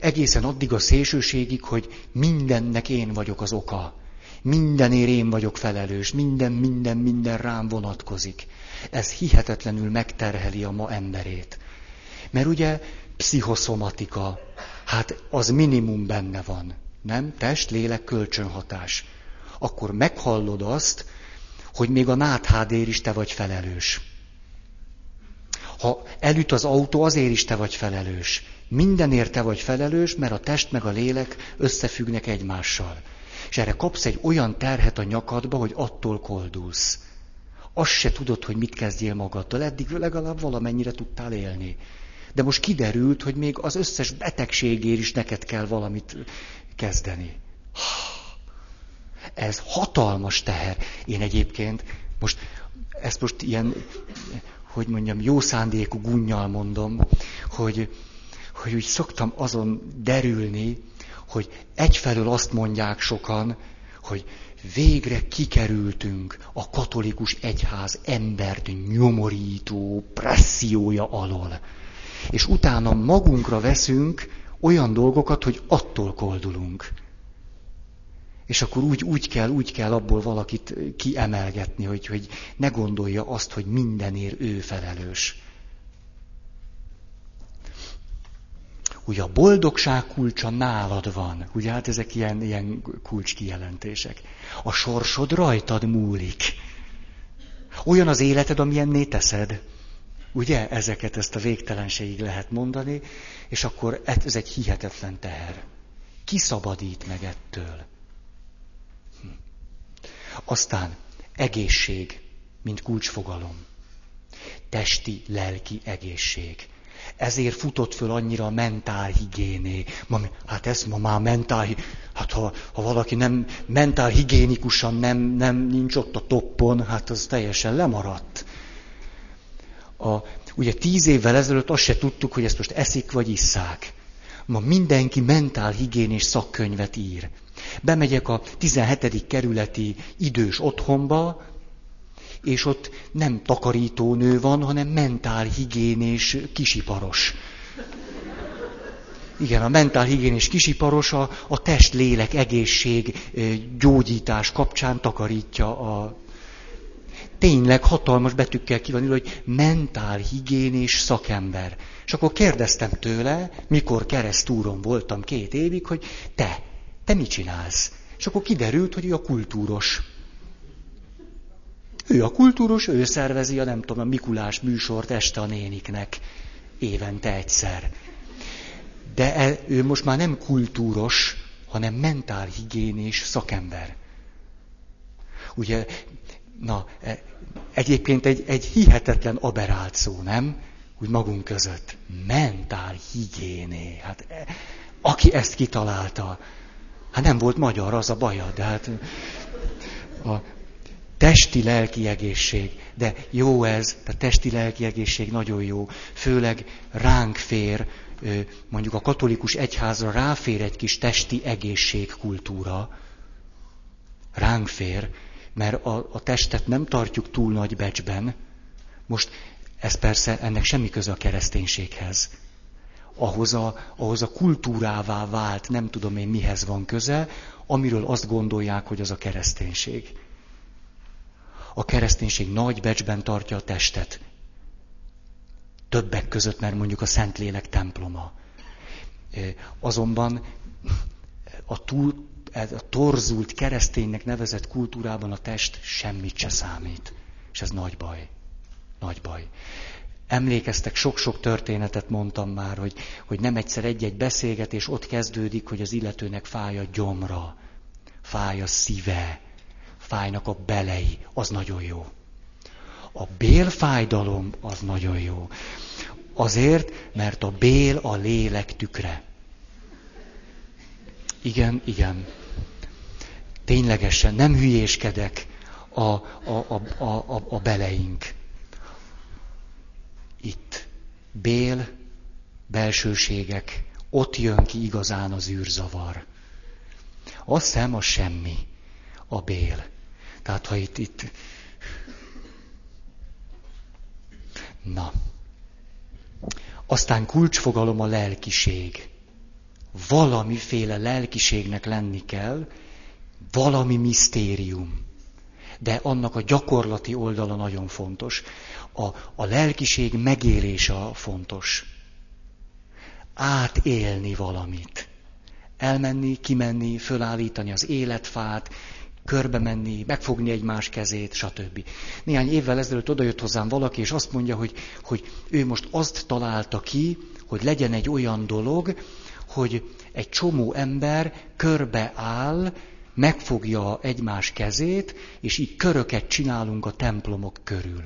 Egészen addig a szélsőségig, hogy mindennek én vagyok az oka. Mindenért én vagyok felelős, minden rám vonatkozik. Ez hihetetlenül megterheli a ma emberét. Mert ugye pszichoszomatika, hát az minimum benne van, nem? Test, lélek, kölcsönhatás. Akkor meghallod azt, hogy még a náthádért is te vagy felelős. Ha elüt az autó, azért is te vagy felelős. Mindenért te vagy felelős, mert a test meg a lélek összefüggnek egymással. És erre kapsz egy olyan terhet a nyakadba, hogy attól koldulsz. Azt se tudod, hogy mit kezdjél magaddal, eddig legalább valamennyire tudtál élni. De most kiderült, hogy még az összes betegségért is neked kell valamit kezdeni. Ez hatalmas teher. Én egyébként, most ilyen, hogy mondjam, jó szándékú gunnyal mondom, hogy úgy szoktam azon derülni, hogy egyfelől azt mondják sokan, hogy végre kikerültünk a katolikus egyház embert nyomorító pressziója alól. És utána magunkra veszünk olyan dolgokat, hogy attól koldulunk. És akkor úgy kell abból valakit kiemelgetni, hogy ne gondolja azt, hogy mindenért ő felelős. Ugye a boldogság kulcsa nálad van. Ugye hát ezek ilyen kulcskijelentések. A sorsod rajtad múlik. Olyan az életed, amilyenné teszed. Ugye ezeket, ezt a végtelenségig lehet mondani, és akkor ez egy hihetetlen teher. Ki szabadít meg ettől? Aztán egészség, mint kulcsfogalom. Testi, lelki egészség. Ezért futott föl annyira a mentálhigiéné. Hát ez ma már hát ha valaki nem mentálhigiénikusan nincs ott a toppon, hát az teljesen lemaradt. Ugye 10 évvel ezelőtt azt se tudtuk, hogy ezt most eszik vagy isszák. Ma mindenki mentálhigiénés szakkönyvet ír. Bemegyek a 17. kerületi idős otthonba, és ott nem takarítónő van, hanem mentálhigiénés kisiparos. Igen, a mentálhigiénés kisiparos a test-lélek egészség gyógyítás kapcsán takarítja a... Tényleg hatalmas betűkkel ki van írva, hogy mentálhigiénés szakember. És akkor kérdeztem tőle, mikor keresztúron voltam 2 évig, hogy te mit csinálsz? És akkor kiderült, hogy ő a kultúros. Ő a kultúros, ő szervezi a nem tudom, a Mikulás műsort este a néniknek évente egyszer. De ő most már nem kultúros, hanem mentálhigiénés szakember. Ugye, egyébként egy hihetetlen aberrált szó, nem? Úgy magunk között. Mentálhigiéné. Hát, aki ezt kitalálta, hát nem volt magyar, az a baja, de hát a testi-lelki egészség. De jó ez, a testi-lelki egészség nagyon jó. Főleg ránk fér, mondjuk a katolikus egyházra ráfér egy kis testi egészségkultúra. Ránk fér, mert a testet nem tartjuk túl nagy becsben. Most ez persze, ennek semmi köze a kereszténységhez. Ahhoz a kultúrává vált, nem tudom én mihez van köze, amiről azt gondolják, hogy az a kereszténység. A kereszténység nagy becsben tartja a testet. Többek között, mert mondjuk a Szentlélek temploma. Azonban a torzult kereszténynek nevezett kultúrában a test semmit se számít. És ez nagy baj. Nagy baj. Emlékeztek, sok-sok történetet mondtam már, hogy nem egyszer egy-egy beszélgetés ott kezdődik, hogy az illetőnek fáj a gyomra, fáj a szíve, fájnak a belei, az nagyon jó. A bélfájdalom az nagyon jó. Azért, mert a bél a lélek tükre. Igen, igen. Ténylegesen nem hülyéskedek a beleink. Itt bél, belsőségek, ott jön ki igazán az űrzavar. A szem a semmi, a bél. Tehát ha itt... Na. Aztán kulcsfogalom a lelkiség. Valamiféle lelkiségnek lenni kell, valami misztérium. De annak a gyakorlati oldala nagyon fontos. A lelkiség megélése a fontos. Átélni valamit. Elmenni, kimenni, fölállítani az életfát, körbe menni, megfogni egymás kezét, stb. Néhány évvel ezelőtt odajött hozzám valaki, és azt mondja, hogy ő most azt találta ki, hogy legyen egy olyan dolog, hogy egy csomó ember körbe áll, megfogja egymás kezét, és így köröket csinálunk a templomok körül.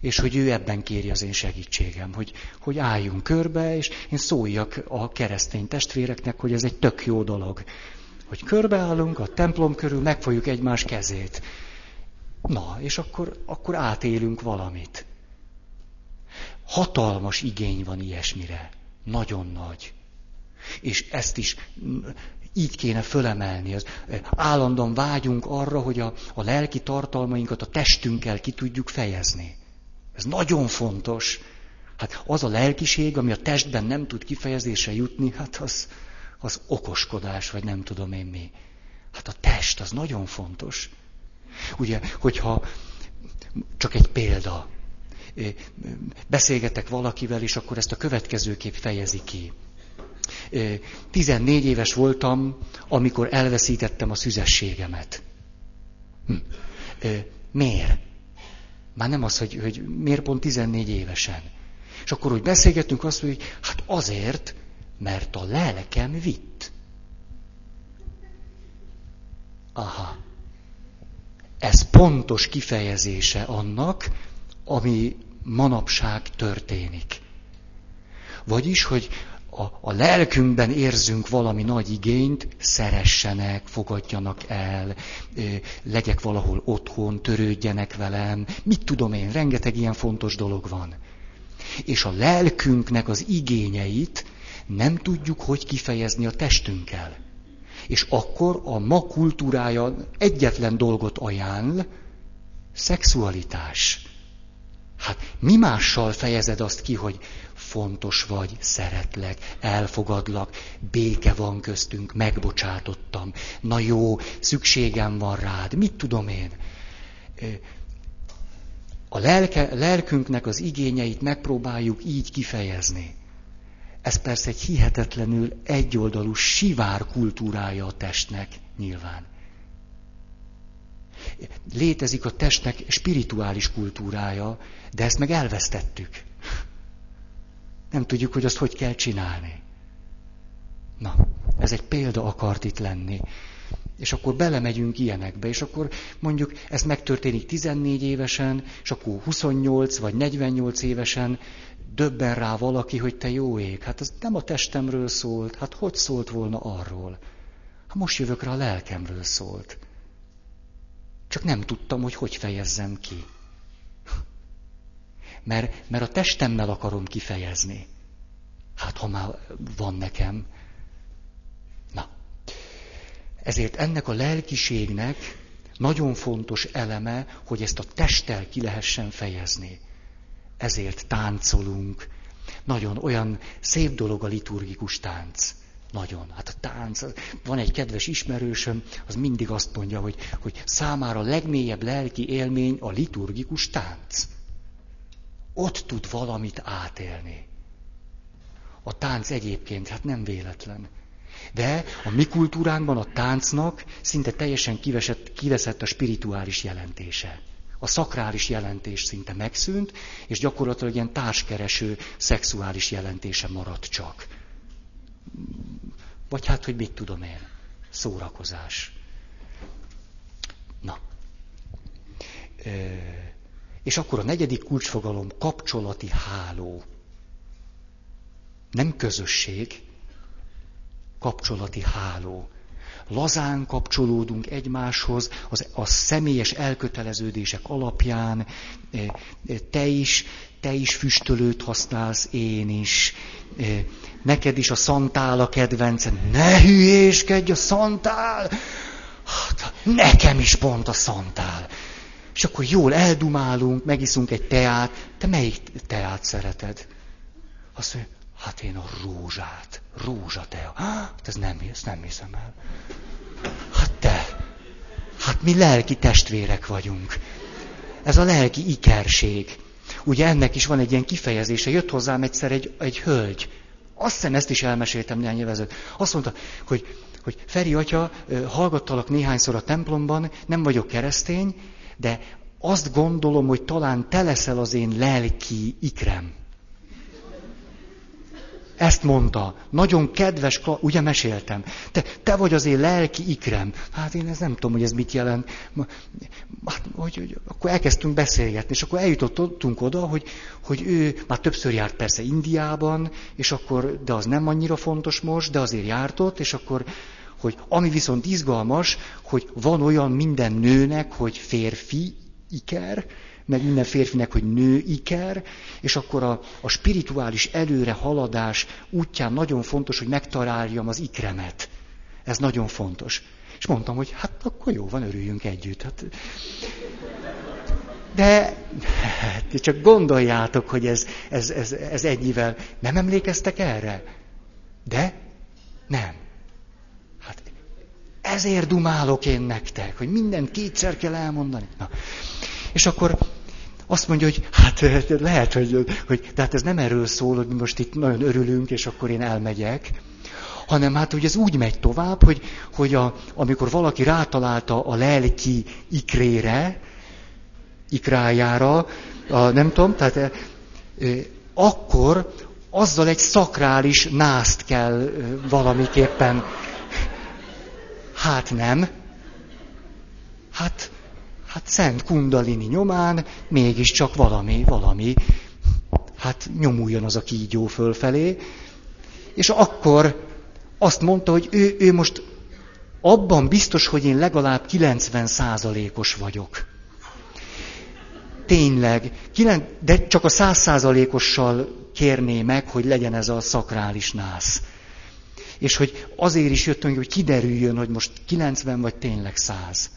És hogy ő ebben kéri az én segítségem, hogy álljunk körbe, és én szóljak a keresztény testvéreknek, hogy ez egy tök jó dolog. Hogy körbeállunk a templom körül, megfogjuk egymás kezét. Na, és akkor átélünk valamit. Hatalmas igény van ilyesmire. Nagyon nagy. És ezt is így kéne fölemelni. Állandóan vágyunk arra, hogy a lelki tartalmainkat a testünkkel ki tudjuk fejezni. Ez nagyon fontos. Hát az a lelkiség, ami a testben nem tud kifejezésre jutni, hát az okoskodás, vagy nem tudom én mi. Hát a test, az nagyon fontos. Ugye, hogyha csak egy példa. Beszélgetek valakivel, és akkor ezt a következőképp fejezi ki. 14 éves voltam, amikor elveszítettem a szüzességemet. Miért? Már nem az, hogy miért pont 14 évesen. És akkor úgy beszélgetünk, azt mondjuk, hogy hát azért, mert a lelkem vitt. Aha. Ez pontos kifejezése annak, ami manapság történik. Vagyis, hogy a lelkünkben érzünk valami nagy igényt, szeressenek, fogadjanak el, legyek valahol otthon, törődjenek velem, mit tudom én, rengeteg ilyen fontos dolog van. És a lelkünknek az igényeit nem tudjuk, hogy kifejezni a testünkkel. És akkor a ma kultúrája egyetlen dolgot ajánl, szexualitás. Hát mi mással fejezed azt ki, hogy fontos vagy, szeretlek, elfogadlak, béke van köztünk, megbocsátottam, na jó, szükségem van rád, mit tudom én. A lelkünknek az igényeit megpróbáljuk így kifejezni. Ez persze egy hihetetlenül egyoldalú, sivár kultúrája a testnek nyilván. Létezik a testnek spirituális kultúrája, de ezt meg elvesztettük. Nem tudjuk, hogy azt hogy kell csinálni. Na, ez egy példa akart itt lenni. És akkor belemegyünk ilyenekbe, és akkor mondjuk ez megtörténik 14 évesen, és akkor 28 vagy 48 évesen döbben rá valaki, hogy te jó ég, hát ez nem a testemről szólt, hát hogy szólt volna arról? Hát most jövök rá, a lelkemről szólt. Csak nem tudtam, hogy hogy fejezzem ki. Mert a testemmel akarom kifejezni. Hát ha már van nekem. Na. Ezért ennek a lelkiségnek nagyon fontos eleme, hogy ezt a testtel ki lehessen fejezni. Ezért táncolunk. Nagyon olyan szép dolog a liturgikus tánc. Nagyon. Hát a tánc, van egy kedves ismerősöm, az mindig azt mondja, hogy számára a legmélyebb lelki élmény a liturgikus tánc. Ott tud valamit átélni. A tánc egyébként, hát nem véletlen. De a mi kultúránkban a táncnak szinte teljesen kiveszett a spirituális jelentése. A szakrális jelentés szinte megszűnt, és gyakorlatilag ilyen társkereső szexuális jelentése maradt csak. Vagy hát, hogy mit tudom én, szórakozás. Na. És akkor a negyedik kulcsfogalom kapcsolati háló. Nem közösség, kapcsolati háló. Lazán kapcsolódunk egymáshoz, a személyes elköteleződések alapján, te is füstölőt használsz, én is, neked is a szantál a kedvenced, ne hülyéskedj, a szantál, hát, nekem is pont a szantál. És akkor jól eldumálunk, megiszunk egy teát, te melyik teát szereted? Azt mondja, hát én a rózsát, rózsatea. Hát ezt nem hiszem el. Hát te, hát mi lelki testvérek vagyunk. Ez a lelki ikerség. Ugye ennek is van egy ilyen kifejezése, jött hozzám egyszer egy hölgy. Azt hiszem, ezt is elmeséltem néhány évvel ezelőtt. Azt mondta, hogy Feri atya, hallgattalak néhányszor a templomban, nem vagyok keresztény, de azt gondolom, hogy talán te leszel az én lelki ikrem. Ezt mondta. Nagyon kedves, ugye meséltem. Te vagy az én lelki ikrem. Hát én ezt nem tudom, hogy ez mit jelent. Akkor elkezdtünk beszélgetni, és akkor eljutottunk oda, hogy ő már többször járt persze Indiában, és akkor, de az nem annyira fontos most, de azért járt ott, és akkor, hogy ami viszont izgalmas, hogy van olyan minden nőnek, hogy férfi iker, meg minden férfinek, hogy nőiker, és akkor a spirituális előrehaladás útján nagyon fontos, hogy megtaláljam az ikremet. Ez nagyon fontos. És mondtam, hogy hát akkor jó van, örüljünk együtt. Hát. De csak gondoljátok, hogy ez ennyivel. Nem emlékeztek erre? De nem. Hát ezért dumálok én nektek, hogy mindent kétszer kell elmondani. Na. És akkor azt mondja, hogy hát lehet, hogy de hát ez nem erről szól, hogy mi most itt nagyon örülünk, és akkor én elmegyek, hanem hát, hogy ez úgy megy tovább, hogy amikor valaki rátalálta a lelki ikrájára, nem tudom, tehát akkor azzal egy szakrális nászt kell valamiképpen. Hát nem. Hát szent kundalini nyomán mégiscsak valami, hát nyomuljon az a kígyó fölfelé. És akkor azt mondta, hogy ő most abban biztos, hogy én legalább 90%-os vagyok. Tényleg, de csak a 100%-ossal kérné meg, hogy legyen ez a szakrális nász. És hogy azért is jöttünk, hogy kiderüljön, hogy most 90 vagy tényleg 100.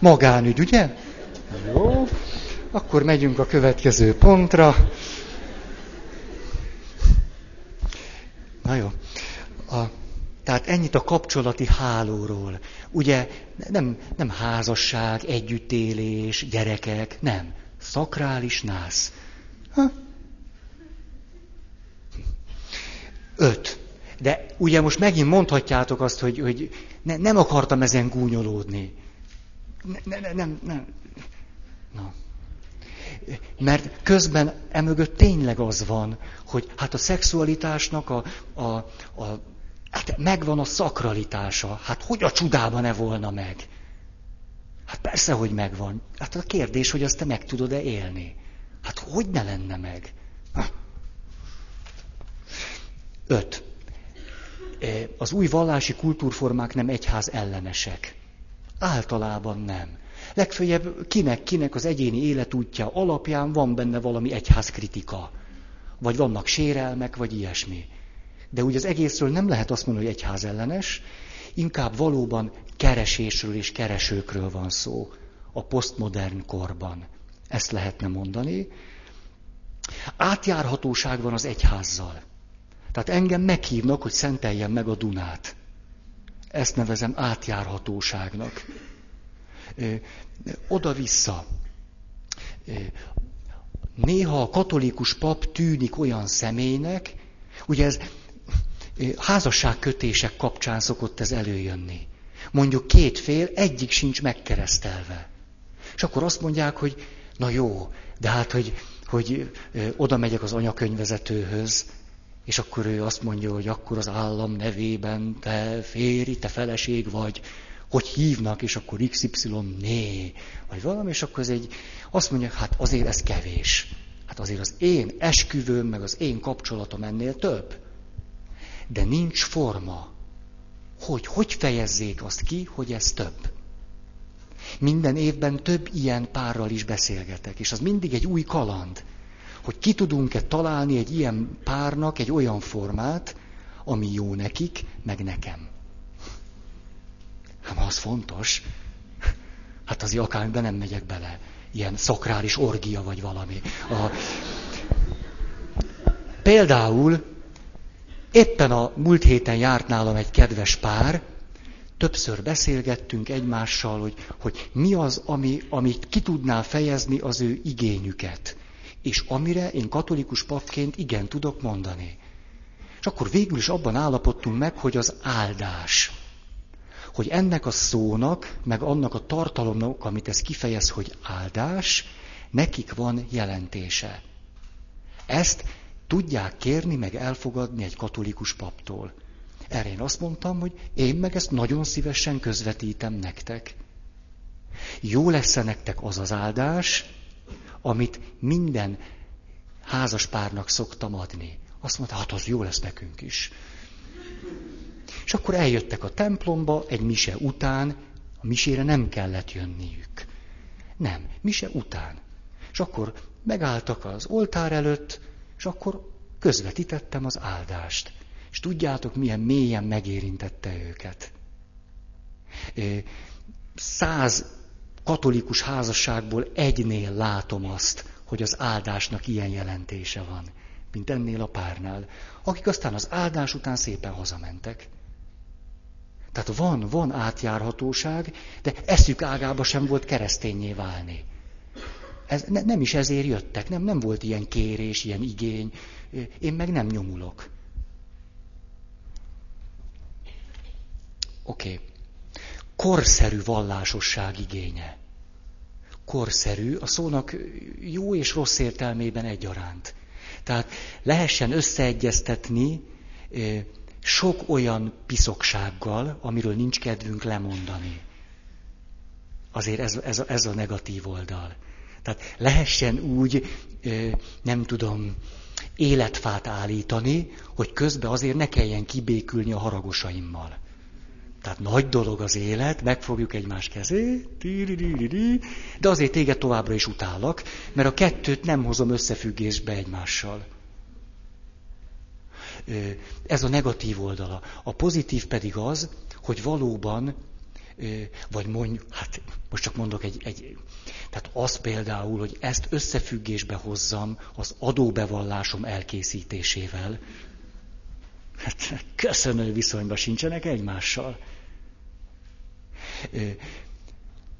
Magánügy, ugye? Jó. Akkor megyünk a következő pontra. Na jó. Tehát ennyit a kapcsolati hálóról. Ugye nem házasság, együttélés, gyerekek, nem. Szakrális nász. 5. De ugye most megint mondhatjátok azt, hogy nem akartam ezen gúnyolódni. Nem. Na. Mert közben emögött tényleg az van, hogy hát a szexualitásnak hát megvan a szakralitása. Hát hogy a csodában ne volna meg? Hát persze, hogy megvan. Hát a kérdés, hogy azt te meg tudod-e élni. Hát hogy ne lenne meg? 5. Az új vallási kultúrformák nem egyház ellenesek. Általában nem. Legfeljebb kinek az egyéni életútja alapján van benne valami egyházkritika. Vagy vannak sérelmek, vagy ilyesmi. De úgy az egészről nem lehet azt mondani, hogy egyház ellenes, inkább valóban keresésről és keresőkről van szó a posztmodern korban. Ezt lehetne mondani. Átjárhatóság van az egyházzal. Tehát engem meghívnak, hogy szenteljen meg a Dunát. Ezt nevezem átjárhatóságnak. Oda-vissza. Néha a katolikus pap tűnik olyan személynek, ugye ez házasságkötések kapcsán szokott ez előjönni. Mondjuk két fél, egyik sincs megkeresztelve. És akkor azt mondják, hogy na jó, de hát, hogy oda megyek az anyakönyvezetőhöz, és akkor ő azt mondja, hogy akkor az állam nevében te férj, te feleség vagy, hogy hívnak, és akkor XY né, vagy valami, és akkor azt mondják, hát azért ez kevés. Hát azért az én esküvőm, meg az én kapcsolatom ennél több. De nincs forma, hogy fejezzék azt ki, hogy ez több. Minden évben több ilyen párral is beszélgetek, és az mindig egy új kaland, hogy ki tudunk-e találni egy ilyen párnak egy olyan formát, ami jó nekik, meg nekem. Hát az fontos. Hát azért akármiben nem megyek bele. Ilyen szakrális orgia vagy valami. Például éppen a múlt héten járt nálam egy kedves pár, többször beszélgettünk egymással, hogy mi az, amit ki tudná fejezni az ő igényüket. És amire én katolikus papként igen tudok mondani. És akkor végül is abban állapodtunk meg, hogy az áldás. Hogy ennek a szónak, meg annak a tartalomnak, amit ez kifejez, hogy áldás, nekik van jelentése. Ezt tudják kérni, meg elfogadni egy katolikus paptól. Erre én azt mondtam, hogy én meg ezt nagyon szívesen közvetítem nektek. Jó lesz-e nektek az az áldás, amit minden házaspárnak szoktam adni. Azt mondta, hát az jó lesz nekünk is. És akkor eljöttek a templomba egy mise után, a misére nem kellett jönniük. Nem, mise után. És akkor megálltak az oltár előtt, és akkor közvetítettem az áldást. És tudjátok, milyen mélyen megérintette őket. 100 katolikus házasságból egynél látom azt, hogy az áldásnak ilyen jelentése van, mint ennél a párnál, akik aztán az áldás után szépen hazamentek. Tehát van átjárhatóság, de eszük ágába sem volt keresztényé válni. Nem is ezért jöttek, nem volt ilyen kérés, ilyen igény, én meg nem nyomulok. Oké. Korszerű vallásosság igénye. Korszerű, a szónak jó és rossz értelmében egyaránt. Tehát lehessen összeegyeztetni sok olyan piszoksággal, amiről nincs kedvünk lemondani. Azért ez a negatív oldal. Tehát lehessen úgy, nem tudom, életfát állítani, hogy közben azért ne kelljen kibékülni a haragosaimmal. Tehát nagy dolog az élet, megfogjuk egymás kezét, de azért téged továbbra is utállak, mert a kettőt nem hozom összefüggésbe egymással. Ez a negatív oldala. A pozitív pedig az, hogy valóban, vagy mondjuk, hát most csak mondok tehát az például, hogy ezt összefüggésbe hozzam az adóbevallásom elkészítésével, hát köszönő viszonyban sincsenek egymással.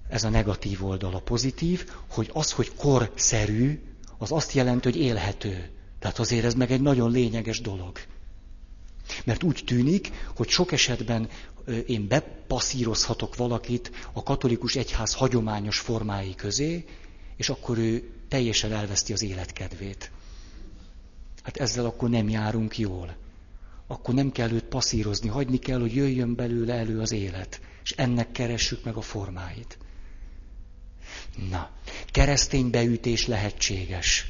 Ez a negatív oldal, a pozitív, hogy az, hogy korszerű, az azt jelenti, hogy élhető. Tehát azért ez meg egy nagyon lényeges dolog. Mert úgy tűnik, hogy sok esetben én bepasszírozhatok valakit a katolikus egyház hagyományos formái közé, és akkor ő teljesen elveszti az életkedvét. Hát ezzel akkor nem járunk jól. Akkor nem kell őt passzírozni, hagyni kell, hogy jöjjön belőle elő az élet. És ennek keressük meg a formáit. Na, keresztény beütés lehetséges.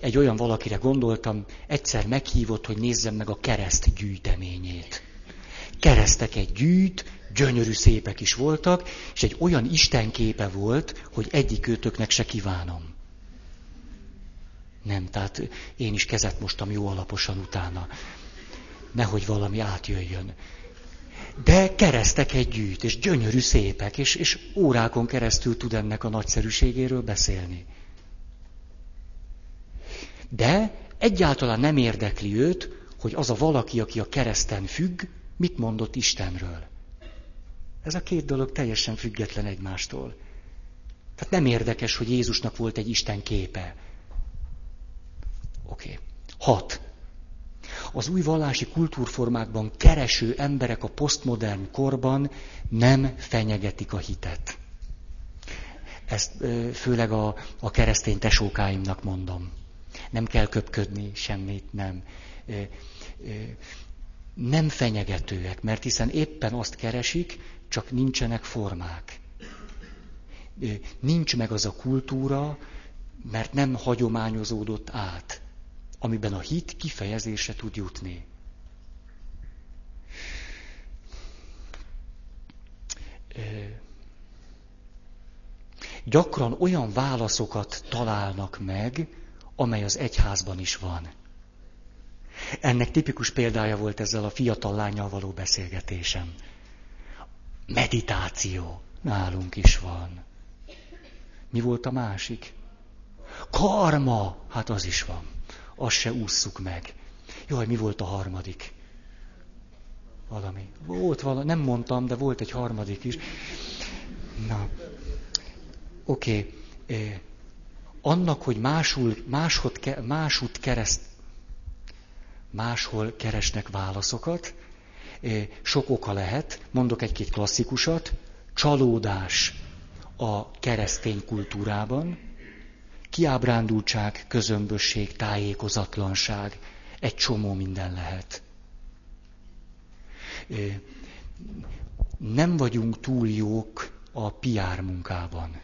Egy olyan valakire gondoltam, egyszer meghívott, hogy nézzem meg a kereszt gyűjteményét. Kereszteket gyűjt, gyönyörű szépek is voltak, és egy olyan istenképe volt, hogy egyikőtöknek se kívánom. Nem, tehát én is kezet mostam jó alaposan utána. Nehogy valami átjöjjön. De kereszteket gyűjt, és gyönyörű szépek, és órákon keresztül tud ennek a nagyszerűségéről beszélni. De egyáltalán nem érdekli őt, hogy az a valaki, aki a kereszten függ, mit mondott Istenről. Ez a két dolog teljesen független egymástól. Tehát nem érdekes, hogy Jézusnak volt egy Isten képe. Oké. 6. Az új vallási kultúrformákban kereső emberek a posztmodern korban nem fenyegetik a hitet. Ezt főleg a keresztény tesókáimnak mondom. Nem kell köpködni, semmit nem. Nem fenyegetőek, mert hiszen éppen azt keresik, csak nincsenek formák. Nincs meg az a kultúra, mert nem hagyományozódott át, amiben a hit kifejezése tud jutni. Gyakran olyan válaszokat találnak meg, amely az egyházban is van. Ennek tipikus példája volt ezzel a fiatal lánnyal való beszélgetésem. Meditáció nálunk is van. Mi volt a másik? Karma, hát az is van. Azt se ússzuk meg. Jaj, mi volt a harmadik? Valami. Volt valami, nem mondtam, de volt egy harmadik is. Na, oké. Annak, hogy máshol keresnek válaszokat, sok oka lehet. Mondok egy-két klasszikusat. Csalódás a keresztény kultúrában, kiábrándultság, közömbösség, tájékozatlanság, egy csomó minden lehet. Nem vagyunk túl jók a PR munkában.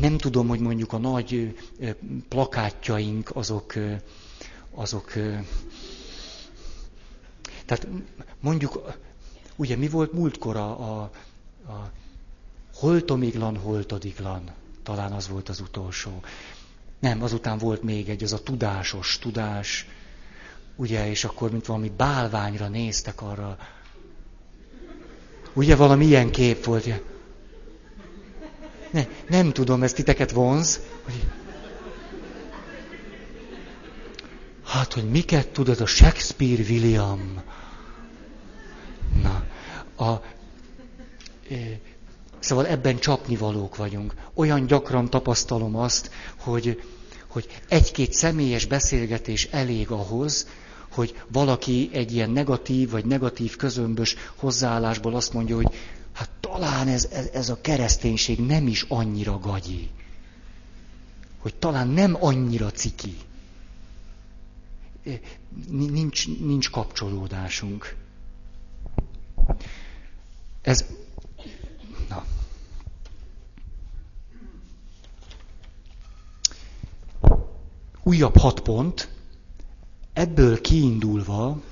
Nem tudom, hogy mondjuk a nagy plakátjaink azok tehát mondjuk, ugye mi volt múltkor a holtomiglan, holtodiglan, talán az volt az utolsó. Nem, azután volt még egy, az a tudásos tudás, ugye, és akkor mint valami bálványra néztek arra. Ugye valami ilyen kép volt, nem tudom, ez titeket vonz. Hát, hogy miket tudod a Shakespeare, William? Na, szóval ebben csapnivalók vagyunk. Olyan gyakran tapasztalom azt, hogy egy-két személyes beszélgetés elég ahhoz, hogy valaki egy ilyen negatív vagy negatív közömbös hozzáállásból azt mondja, hogy hát talán ez a kereszténység nem is annyira gagyi. Hogy talán nem annyira ciki. Nincs kapcsolódásunk. Ez... Na. Újabb 6 pont. Ebből kiindulva,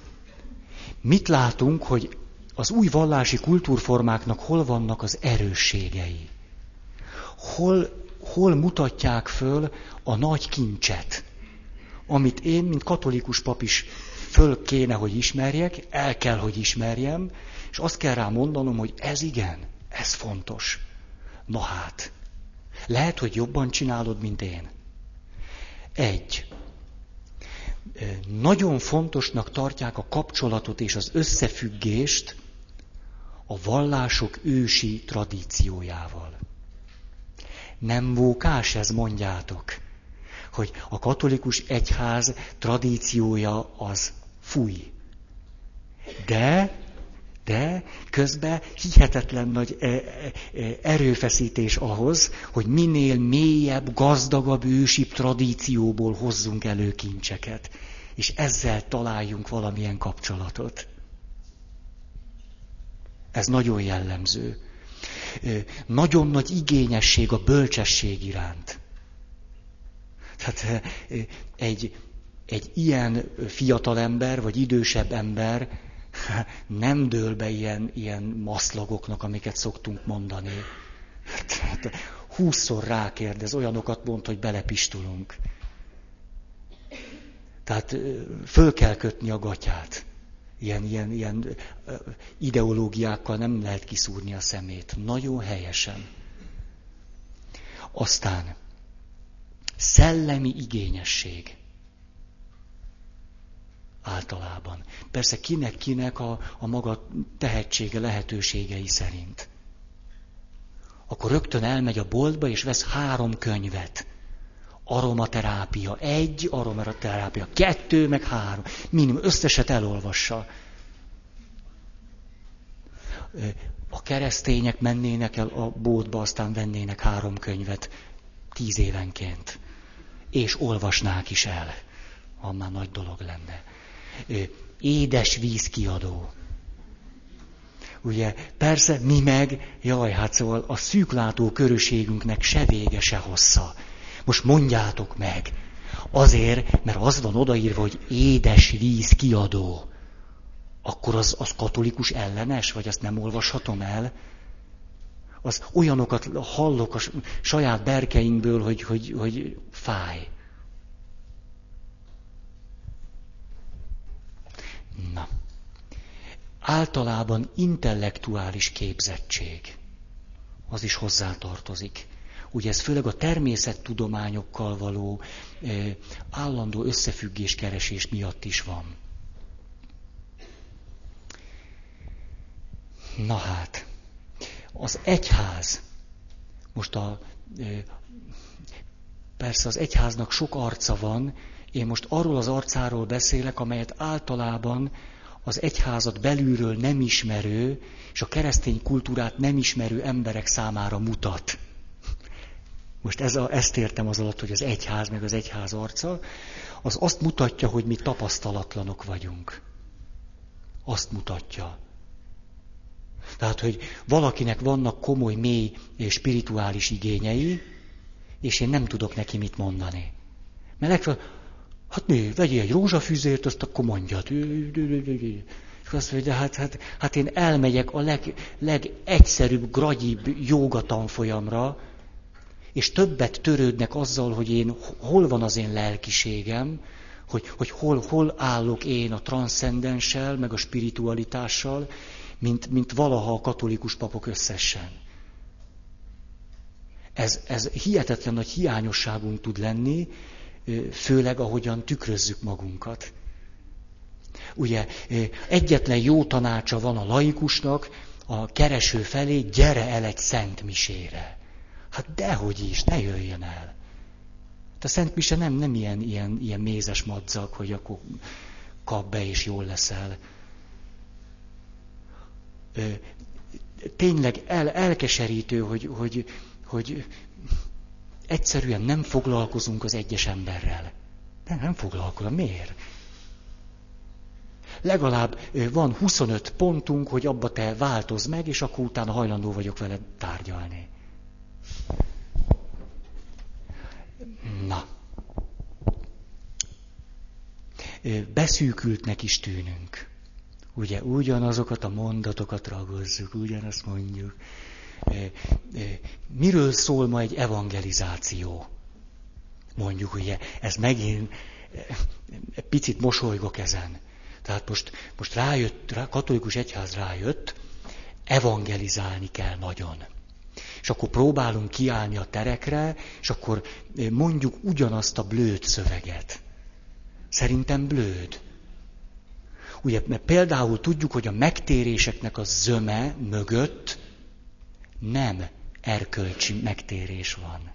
mit látunk, hogy az új vallási kultúrformáknak hol vannak az erősségei? Hol mutatják föl a nagy kincset, amit én, mint katolikus pap is föl kéne, hogy ismerjek, el kell, hogy ismerjem, és azt kell rá mondanom, hogy ez igen, ez fontos. Na hát, lehet, hogy jobban csinálod, mint én. 1. Nagyon fontosnak tartják a kapcsolatot és az összefüggést a vallások ősi tradíciójával. Nem vókás ez, mondjátok, hogy a katolikus egyház tradíciója az fúj. De közben hihetetlen nagy erőfeszítés ahhoz, hogy minél mélyebb, gazdagabb, ősibb tradícióból hozzunk elő kincseket, és ezzel találjunk valamilyen kapcsolatot. Ez nagyon jellemző. Nagyon nagy igényesség a bölcsesség iránt. Tehát egy ilyen fiatalember, vagy idősebb ember nem dől be ilyen maszlagoknak, amiket szoktunk mondani. Tehát 20-szor rákérdez, olyanokat mond, hogy belepistulunk. Tehát föl kell kötni a gatyát. Ilyen ideológiákkal nem lehet kiszúrni a szemét. Nagyon helyesen. Aztán szellemi igényesség. Általában. Persze kinek-kinek a maga tehetsége, lehetőségei szerint. Akkor rögtön elmegy a boltba, és vesz 3 könyvet. Aromaterápia 1, aromaterápia 2, meg 3. Minimum összeset elolvassa. A keresztények mennének el a boltba, aztán vennének 3 könyvet 10 évenként. És olvasnák is el. Ha már nagy dolog lenne. Édes víz kiadó. Ugye, persze mi meg, szóval a szűklátó körösségünknek se vége, se hossza. Most mondjátok meg. Azért, mert az van odaírva, hogy édes víz kiadó. Akkor az katolikus ellenes, vagy azt nem olvashatom el? Az olyanokat hallok a saját berkeinkből, hogy fáj. Na, általában intellektuális képzettség, az is hozzátartozik. Ugye ez főleg a természettudományokkal való állandó összefüggéskeresés miatt is van. Na hát, az egyház, most persze az egyháznak sok arca van, én most arról az arcáról beszélek, amelyet általában az egyházat belülről nem ismerő, és a keresztény kultúrát nem ismerő emberek számára mutat. Most ezt értem az alatt, hogy az egyház, meg az egyház arca, az azt mutatja, hogy mi tapasztalatlanok vagyunk. Azt mutatja. Tehát, hogy valakinek vannak komoly, mély és spirituális igényei, és én nem tudok neki mit mondani. Mert legfeljebb, hát mi, vegyél egy rózsafüzért, azt akkor mondjad. És azt mondja, hát én elmegyek a legegyszerűbb, gragyibb jógatanfolyamra, és többet törődnek azzal, hogy én hol van az én lelkiségem, hogy hol állok én a transzcendenssel, meg a spiritualitással, mint valaha a katolikus papok összesen. Ez hihetetlen nagy hiányosságunk tud lenni, főleg ahogyan tükrözzük magunkat. Ugye egyetlen jó tanácsa van a laikusnak, a kereső felé, gyere el egy szent misére. Hát dehogy is, ne jöjjön el. De a szent mise nem ilyen mézes madzag, hogy akkor kap be és jól leszel. Tényleg elkeserítő, hogy egyszerűen nem foglalkozunk az egyes emberrel. Nem foglalkozunk. Miért? Legalább van 25 pontunk, hogy abba te változz meg, és akkor utána hajlandó vagyok veled tárgyalni. Na. Beszűkültnek is tűnünk. Ugye ugyanazokat a mondatokat ragozzuk, ugyanazt mondjuk. Miről szól ma egy evangelizáció? Mondjuk, ugye, ez megint picit mosolygok ezen. Tehát most rájött, a katolikus egyház rájött, evangelizálni kell nagyon. És akkor próbálunk kiállni a terekre, és akkor mondjuk ugyanazt a blőd szöveget. Szerintem blőd. Ugye, mert például tudjuk, hogy a megtéréseknek a zöme mögött nem erkölcsi megtérés van.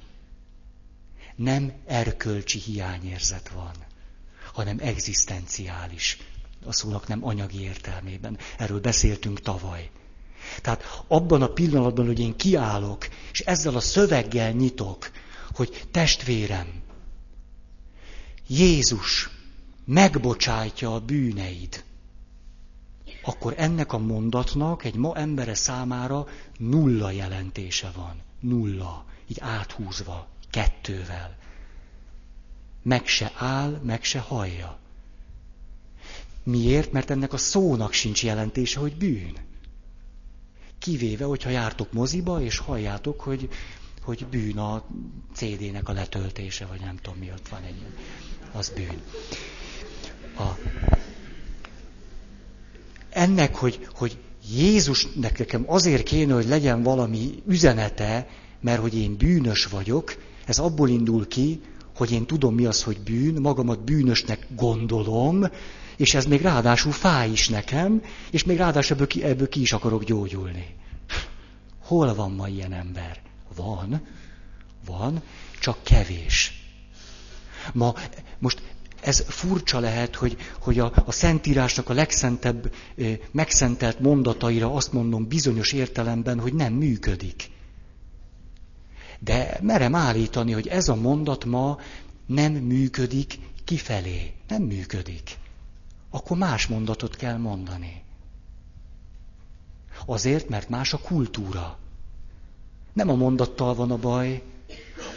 Nem erkölcsi hiányérzet van, hanem egzisztenciális. A szónak nem anyagi értelmében. Erről beszéltünk tavaly. Tehát abban a pillanatban, hogy én kiállok, és ezzel a szöveggel nyitok, hogy testvérem, Jézus megbocsájtja a bűneid, akkor ennek a mondatnak egy ma embere számára nulla jelentése van. Nulla. Így áthúzva. Kettővel. Meg se áll, meg se hallja. Miért? Mert ennek a szónak sincs jelentése, hogy bűn. Kivéve, hogyha jártok moziba, és halljátok, hogy bűn a CD-nek a letöltése, vagy nem tudom mi ott van egy. Az bűn. Ennek, hogy Jézusnek nekem azért kéne, hogy legyen valami üzenete, mert hogy én bűnös vagyok, ez abból indul ki, hogy én tudom mi az, hogy bűn, magamat bűnösnek gondolom, és ez még ráadásul fáj is nekem, és még ráadásul ebből ki is akarok gyógyulni. Hol van ma ilyen ember? Van, csak kevés. Most ez furcsa lehet, hogy a Szentírásnak a legszentebb, megszentelt mondataira azt mondom bizonyos értelemben, hogy nem működik. De merem állítani, hogy ez a mondat ma nem működik kifelé. Nem működik. Akkor más mondatot kell mondani. Azért, mert más a kultúra. Nem a mondattal van a baj,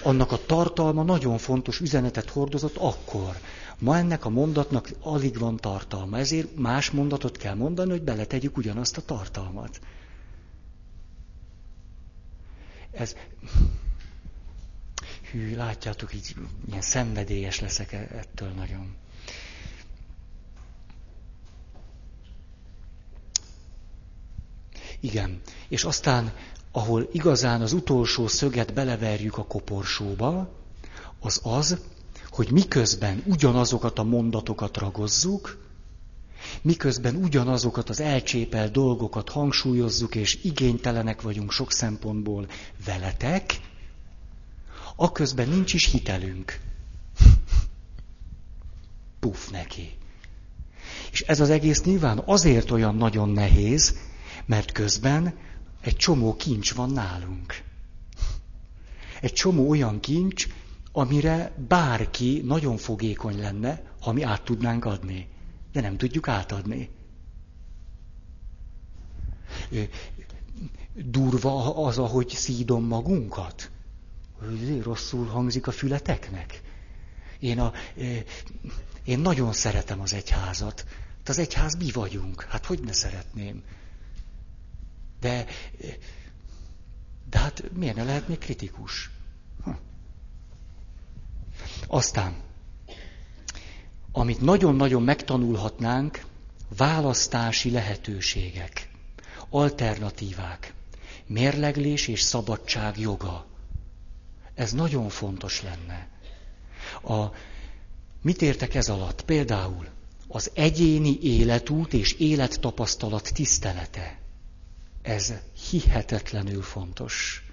annak a tartalma nagyon fontos üzenetet hordozott akkor. Ma ennek a mondatnak alig van tartalma, ezért más mondatot kell mondani, hogy beletegyük ugyanazt a tartalmat. Ez... Hű, látjátok, így ilyen szenvedélyes leszek ettől nagyon. Igen, és aztán, ahol igazán az utolsó szöget beleverjük a koporsóba, az, hogy miközben ugyanazokat a mondatokat ragozzuk, miközben ugyanazokat az elcsépelt dolgokat hangsúlyozzuk, és igénytelenek vagyunk sok szempontból veletek, aközben nincs is hitelünk. Puff neki. És ez az egész nyilván azért olyan nagyon nehéz, mert közben egy csomó kincs van nálunk. Egy csomó olyan kincs, amire bárki nagyon fogékony lenne, ha mi át tudnánk adni. De nem tudjuk átadni. Durva az, ahogy szídom magunkat. Rosszul hangzik a fületeknek. Én nagyon szeretem az egyházat. Az egyház mi vagyunk? Hát hogy ne szeretném? De hát miért ne lehetnék kritikus? Aztán, amit nagyon-nagyon megtanulhatnánk, választási lehetőségek, alternatívák, mérleglés és szabadság joga. Ez nagyon fontos lenne. Mit értek ez alatt? Például az egyéni életút és élettapasztalat tisztelete. Ez hihetetlenül fontos.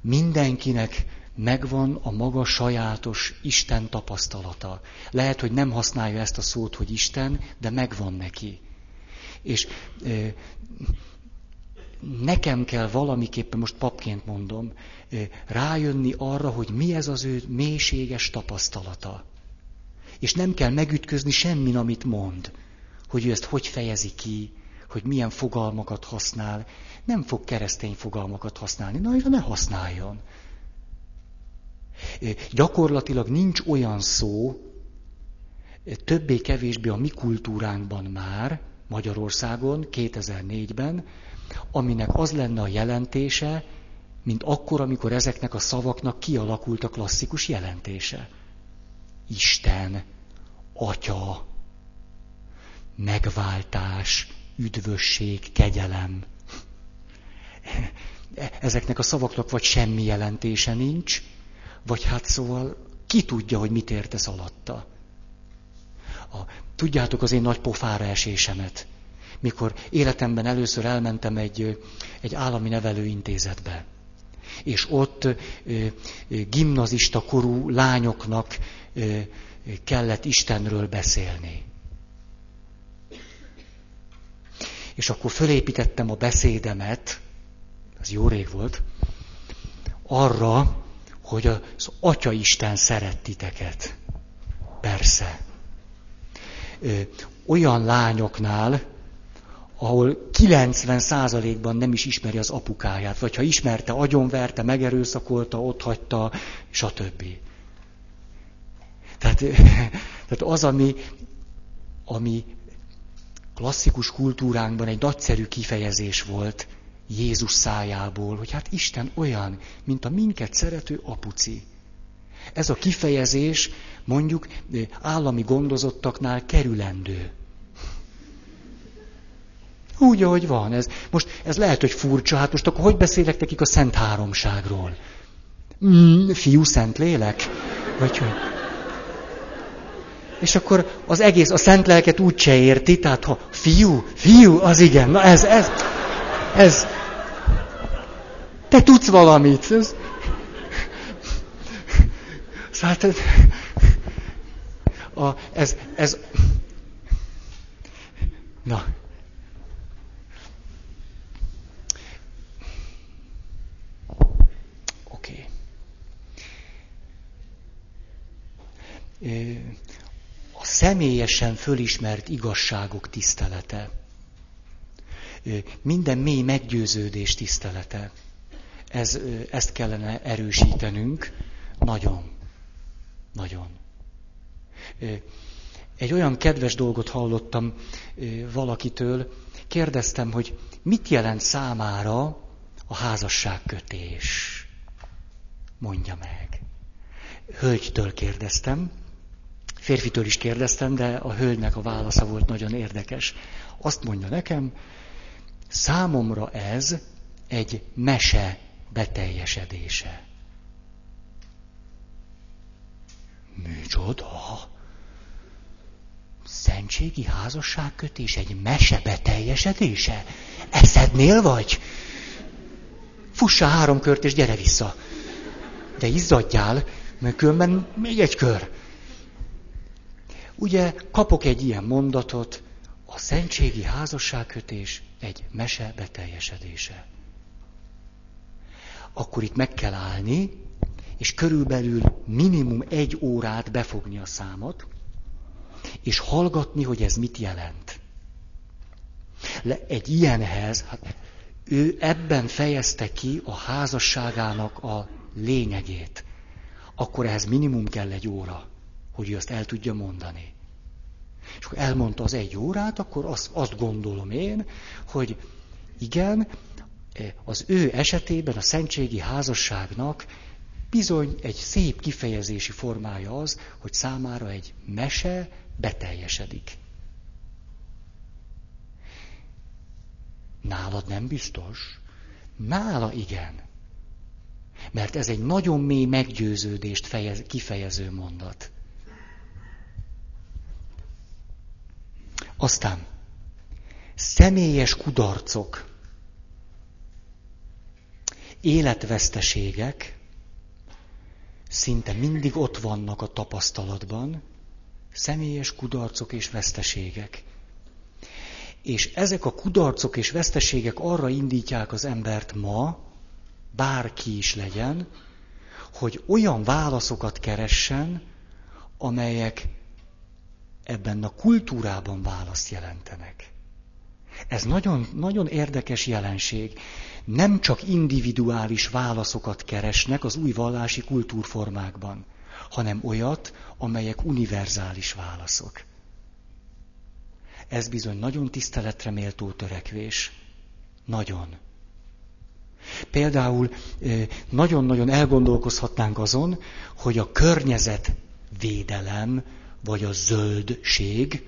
Mindenkinek megvan a maga sajátos Isten tapasztalata. Lehet, hogy nem használja ezt a szót, hogy Isten, de megvan neki. És nekem kell valamiképpen, most papként mondom, rájönni arra, hogy mi ez az ő mélységes tapasztalata. És nem kell megütközni semmin, amit mond, hogy ő ezt hogy fejezi ki, hogy milyen fogalmakat használ. Nem fog keresztény fogalmakat használni, na és ne használjon. Gyakorlatilag nincs olyan szó, többé-kevésbé a mi kultúránkban már, Magyarországon, 2004-ben, aminek az lenne a jelentése, mint akkor, amikor ezeknek a szavaknak kialakult a klasszikus jelentése. Isten, Atya, megváltás, üdvösség, kegyelem. Ezeknek a szavaknak vagy semmi jelentése nincs, vagy hát szóval ki tudja, hogy mit értesz alatta. Tudjátok az én nagy pofára esésemet, mikor életemben először elmentem egy állami nevelőintézetbe, és ott gimnazista korú lányoknak kellett Istenről beszélni. És akkor fölépítettem a beszédemet, ez jó rég volt, arra, hogy az Atyaisten szeret titeket. Persze. Olyan lányoknál, ahol 90%-ban nem is ismeri az apukáját, vagy ha ismerte, agyonverte, megerőszakolta, otthagyta, stb. Tehát az, ami klasszikus kultúránkban egy nagyszerű kifejezés volt Jézus szájából, hogy hát Isten olyan, mint a minket szerető apuci. Ez a kifejezés mondjuk állami gondozottaknál kerülendő. Úgy, ahogy van. Ez lehet, hogy furcsa, hát most akkor hogy beszélek nekik a Szent Háromságról? Fiú, Szent Lélek? Vagy hogy? És akkor az egész, a Szent Lelket úgy se érti, tehát ha fiú, az igen, na ez. Te tudsz valamit. Na. Oké. A személyesen fölismert igazságok tisztelete. Minden mély meggyőződés tisztelete. Ezt kellene erősítenünk. Nagyon. Nagyon. Egy olyan kedves dolgot hallottam valakitől, kérdeztem, hogy mit jelent számára a házasságkötés? Mondja meg. Hölgytől kérdeztem, férfitől is kérdeztem, de a hölgynek a válasza volt nagyon érdekes. Azt mondja nekem, számomra ez egy mese beteljesedése. Micsoda? Szentségi házasságkötés egy mese beteljesedése? Eszednél vagy? Fussa 3 kört és gyere vissza. De izzadjál, mert különben még egy kör. Ugye kapok egy ilyen mondatot, a szentségi házasságkötés egy mese beteljesedése. Akkor itt meg kell állni, és körülbelül minimum 1 órát befogni a számot, és hallgatni, hogy ez mit jelent. Egy ilyenhez, ő ebben fejezte ki a házasságának a lényegét. Akkor ehhez minimum kell 1 óra, hogy ő azt el tudja mondani. És akkor elmondta az 1 órát, akkor azt gondolom én, hogy igen, az ő esetében a szentségi házasságnak bizony egy szép kifejezési formája az, hogy számára egy mese beteljesedik. Nálad nem biztos? Nála igen. Mert ez egy nagyon mély meggyőződést kifejező mondat. Aztán személyes kudarcok, életveszteségek, szinte mindig ott vannak a tapasztalatban, személyes kudarcok és veszteségek. És ezek a kudarcok és veszteségek arra indítják az embert ma, bárki is legyen, hogy olyan válaszokat keressen, amelyek ebben a kultúrában választ jelentenek. Ez nagyon, nagyon érdekes jelenség. Nem csak individuális válaszokat keresnek az új vallási kultúrformákban, hanem olyat, amelyek univerzális válaszok. Ez bizony nagyon tiszteletre méltó törekvés. Nagyon. Például nagyon-nagyon elgondolkozhatnánk azon, hogy a környezet védelem, vagy a zöldség,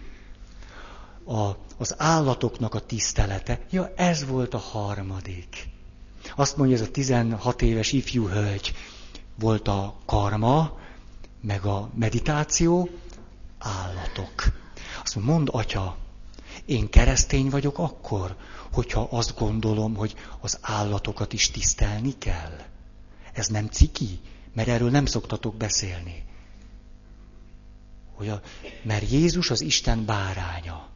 az állatoknak a tisztelete. Ja, ez volt a harmadik. Azt mondja, ez a 16 éves ifjú hölgy, volt a karma, meg a meditáció, állatok. Azt mondja, atya, én keresztény vagyok akkor, hogyha azt gondolom, hogy az állatokat is tisztelni kell. Ez nem ciki, mert erről nem szoktatok beszélni. Mert Jézus az Isten báránya.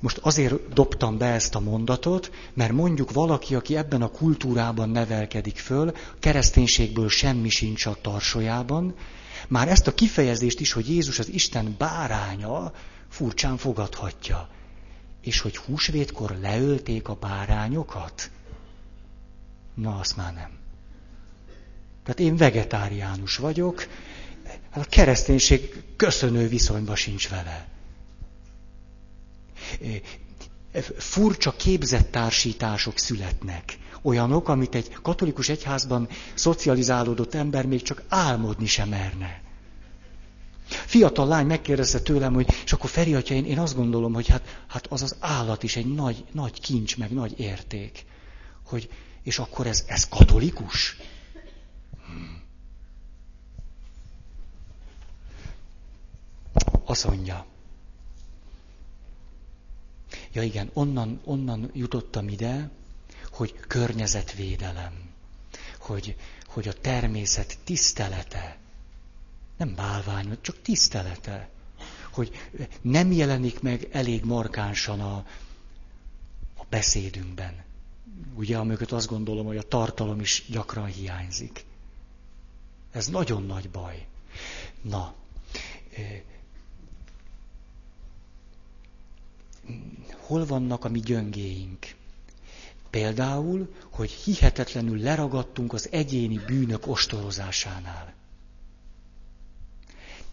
Most azért dobtam be ezt a mondatot, mert mondjuk valaki, aki ebben a kultúrában nevelkedik föl, kereszténységből semmi sincs a tarsójában, már ezt a kifejezést is, hogy Jézus az Isten báránya, furcsán fogadhatja. És hogy húsvétkor leölték a bárányokat? Na, azt már nem. Tehát én vegetáriánus vagyok, hát a kereszténység köszönő viszonyban sincs vele. Furcsa képzettársítások születnek. Olyanok, amit egy katolikus egyházban szocializálódott ember még csak álmodni sem merne. Fiatal lány megkérdezte tőlem, hogy és akkor Feri atya, én azt gondolom, hogy hát az az állat is egy nagy, nagy kincs, meg nagy érték. Hogy, és akkor ez katolikus? Azt mondja. Ja igen, onnan jutottam ide, hogy környezetvédelem, hogy a természet tisztelete, nem bálvány, csak tisztelete, hogy nem jelenik meg elég markánsan a beszédünkben. Ugye, amögött azt gondolom, hogy a tartalom is gyakran hiányzik. Ez nagyon nagy baj. Na, hol vannak a mi gyöngéink? Például, hogy hihetetlenül leragadtunk az egyéni bűnök ostorozásánál.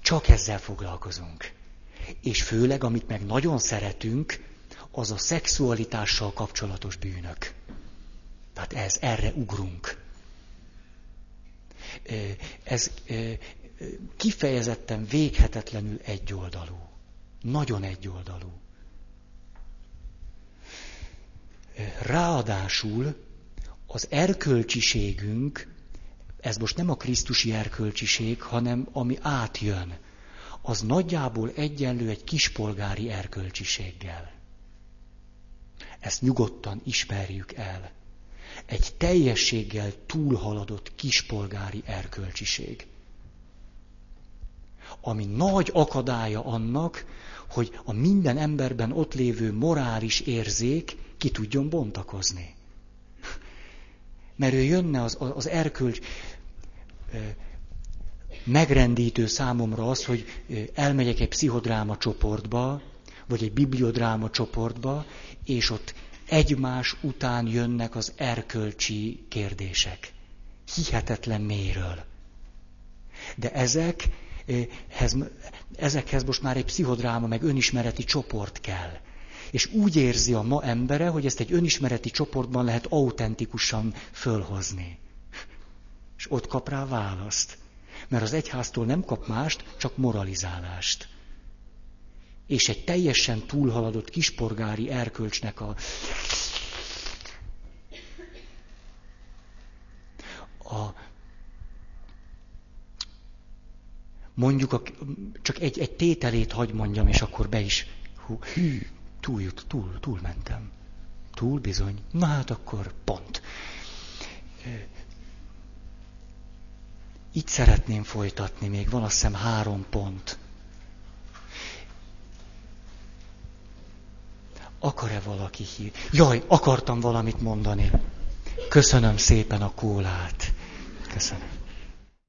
Csak ezzel foglalkozunk. És főleg, amit meg nagyon szeretünk, az a szexualitással kapcsolatos bűnök. Tehát erre ugrunk. Ez kifejezetten véghetetlenül egyoldalú. Nagyon egyoldalú. Ráadásul az erkölcsiségünk, ez most nem a krisztusi erkölcsiség, hanem ami átjön, az nagyjából egyenlő egy kispolgári erkölcsiséggel. Ezt nyugodtan ismerjük el. Egy teljességgel túlhaladott kispolgári erkölcsiség. Ami nagy akadálya annak, hogy a minden emberben ott lévő morális érzék ki tudjon bontakozni. Mert ő jönne az erkölcs. Megrendítő számomra az, hogy elmegyek egy pszichodráma csoportba, vagy egy bibliodráma csoportba, és ott egymás után jönnek az erkölcsi kérdések. Hihetetlen mélyről. De ezekhez most már egy pszichodráma, meg önismereti csoport kell. És úgy érzi a ma embere, hogy ezt egy önismereti csoportban lehet autentikusan fölhozni. És ott kap rá választ. Mert az egyháztól nem kap mást, csak moralizálást. És egy teljesen túlhaladott kispolgári erkölcsnek csak egy tételét hagy mondjam, és akkor be is... Túlmentem. Túl bizony. Na hát akkor pont. Itt szeretném folytatni, még van azt hiszem 3 pont. Akar-e valaki hívni? Jaj, akartam valamit mondani. Köszönöm szépen a kólát. Köszönöm.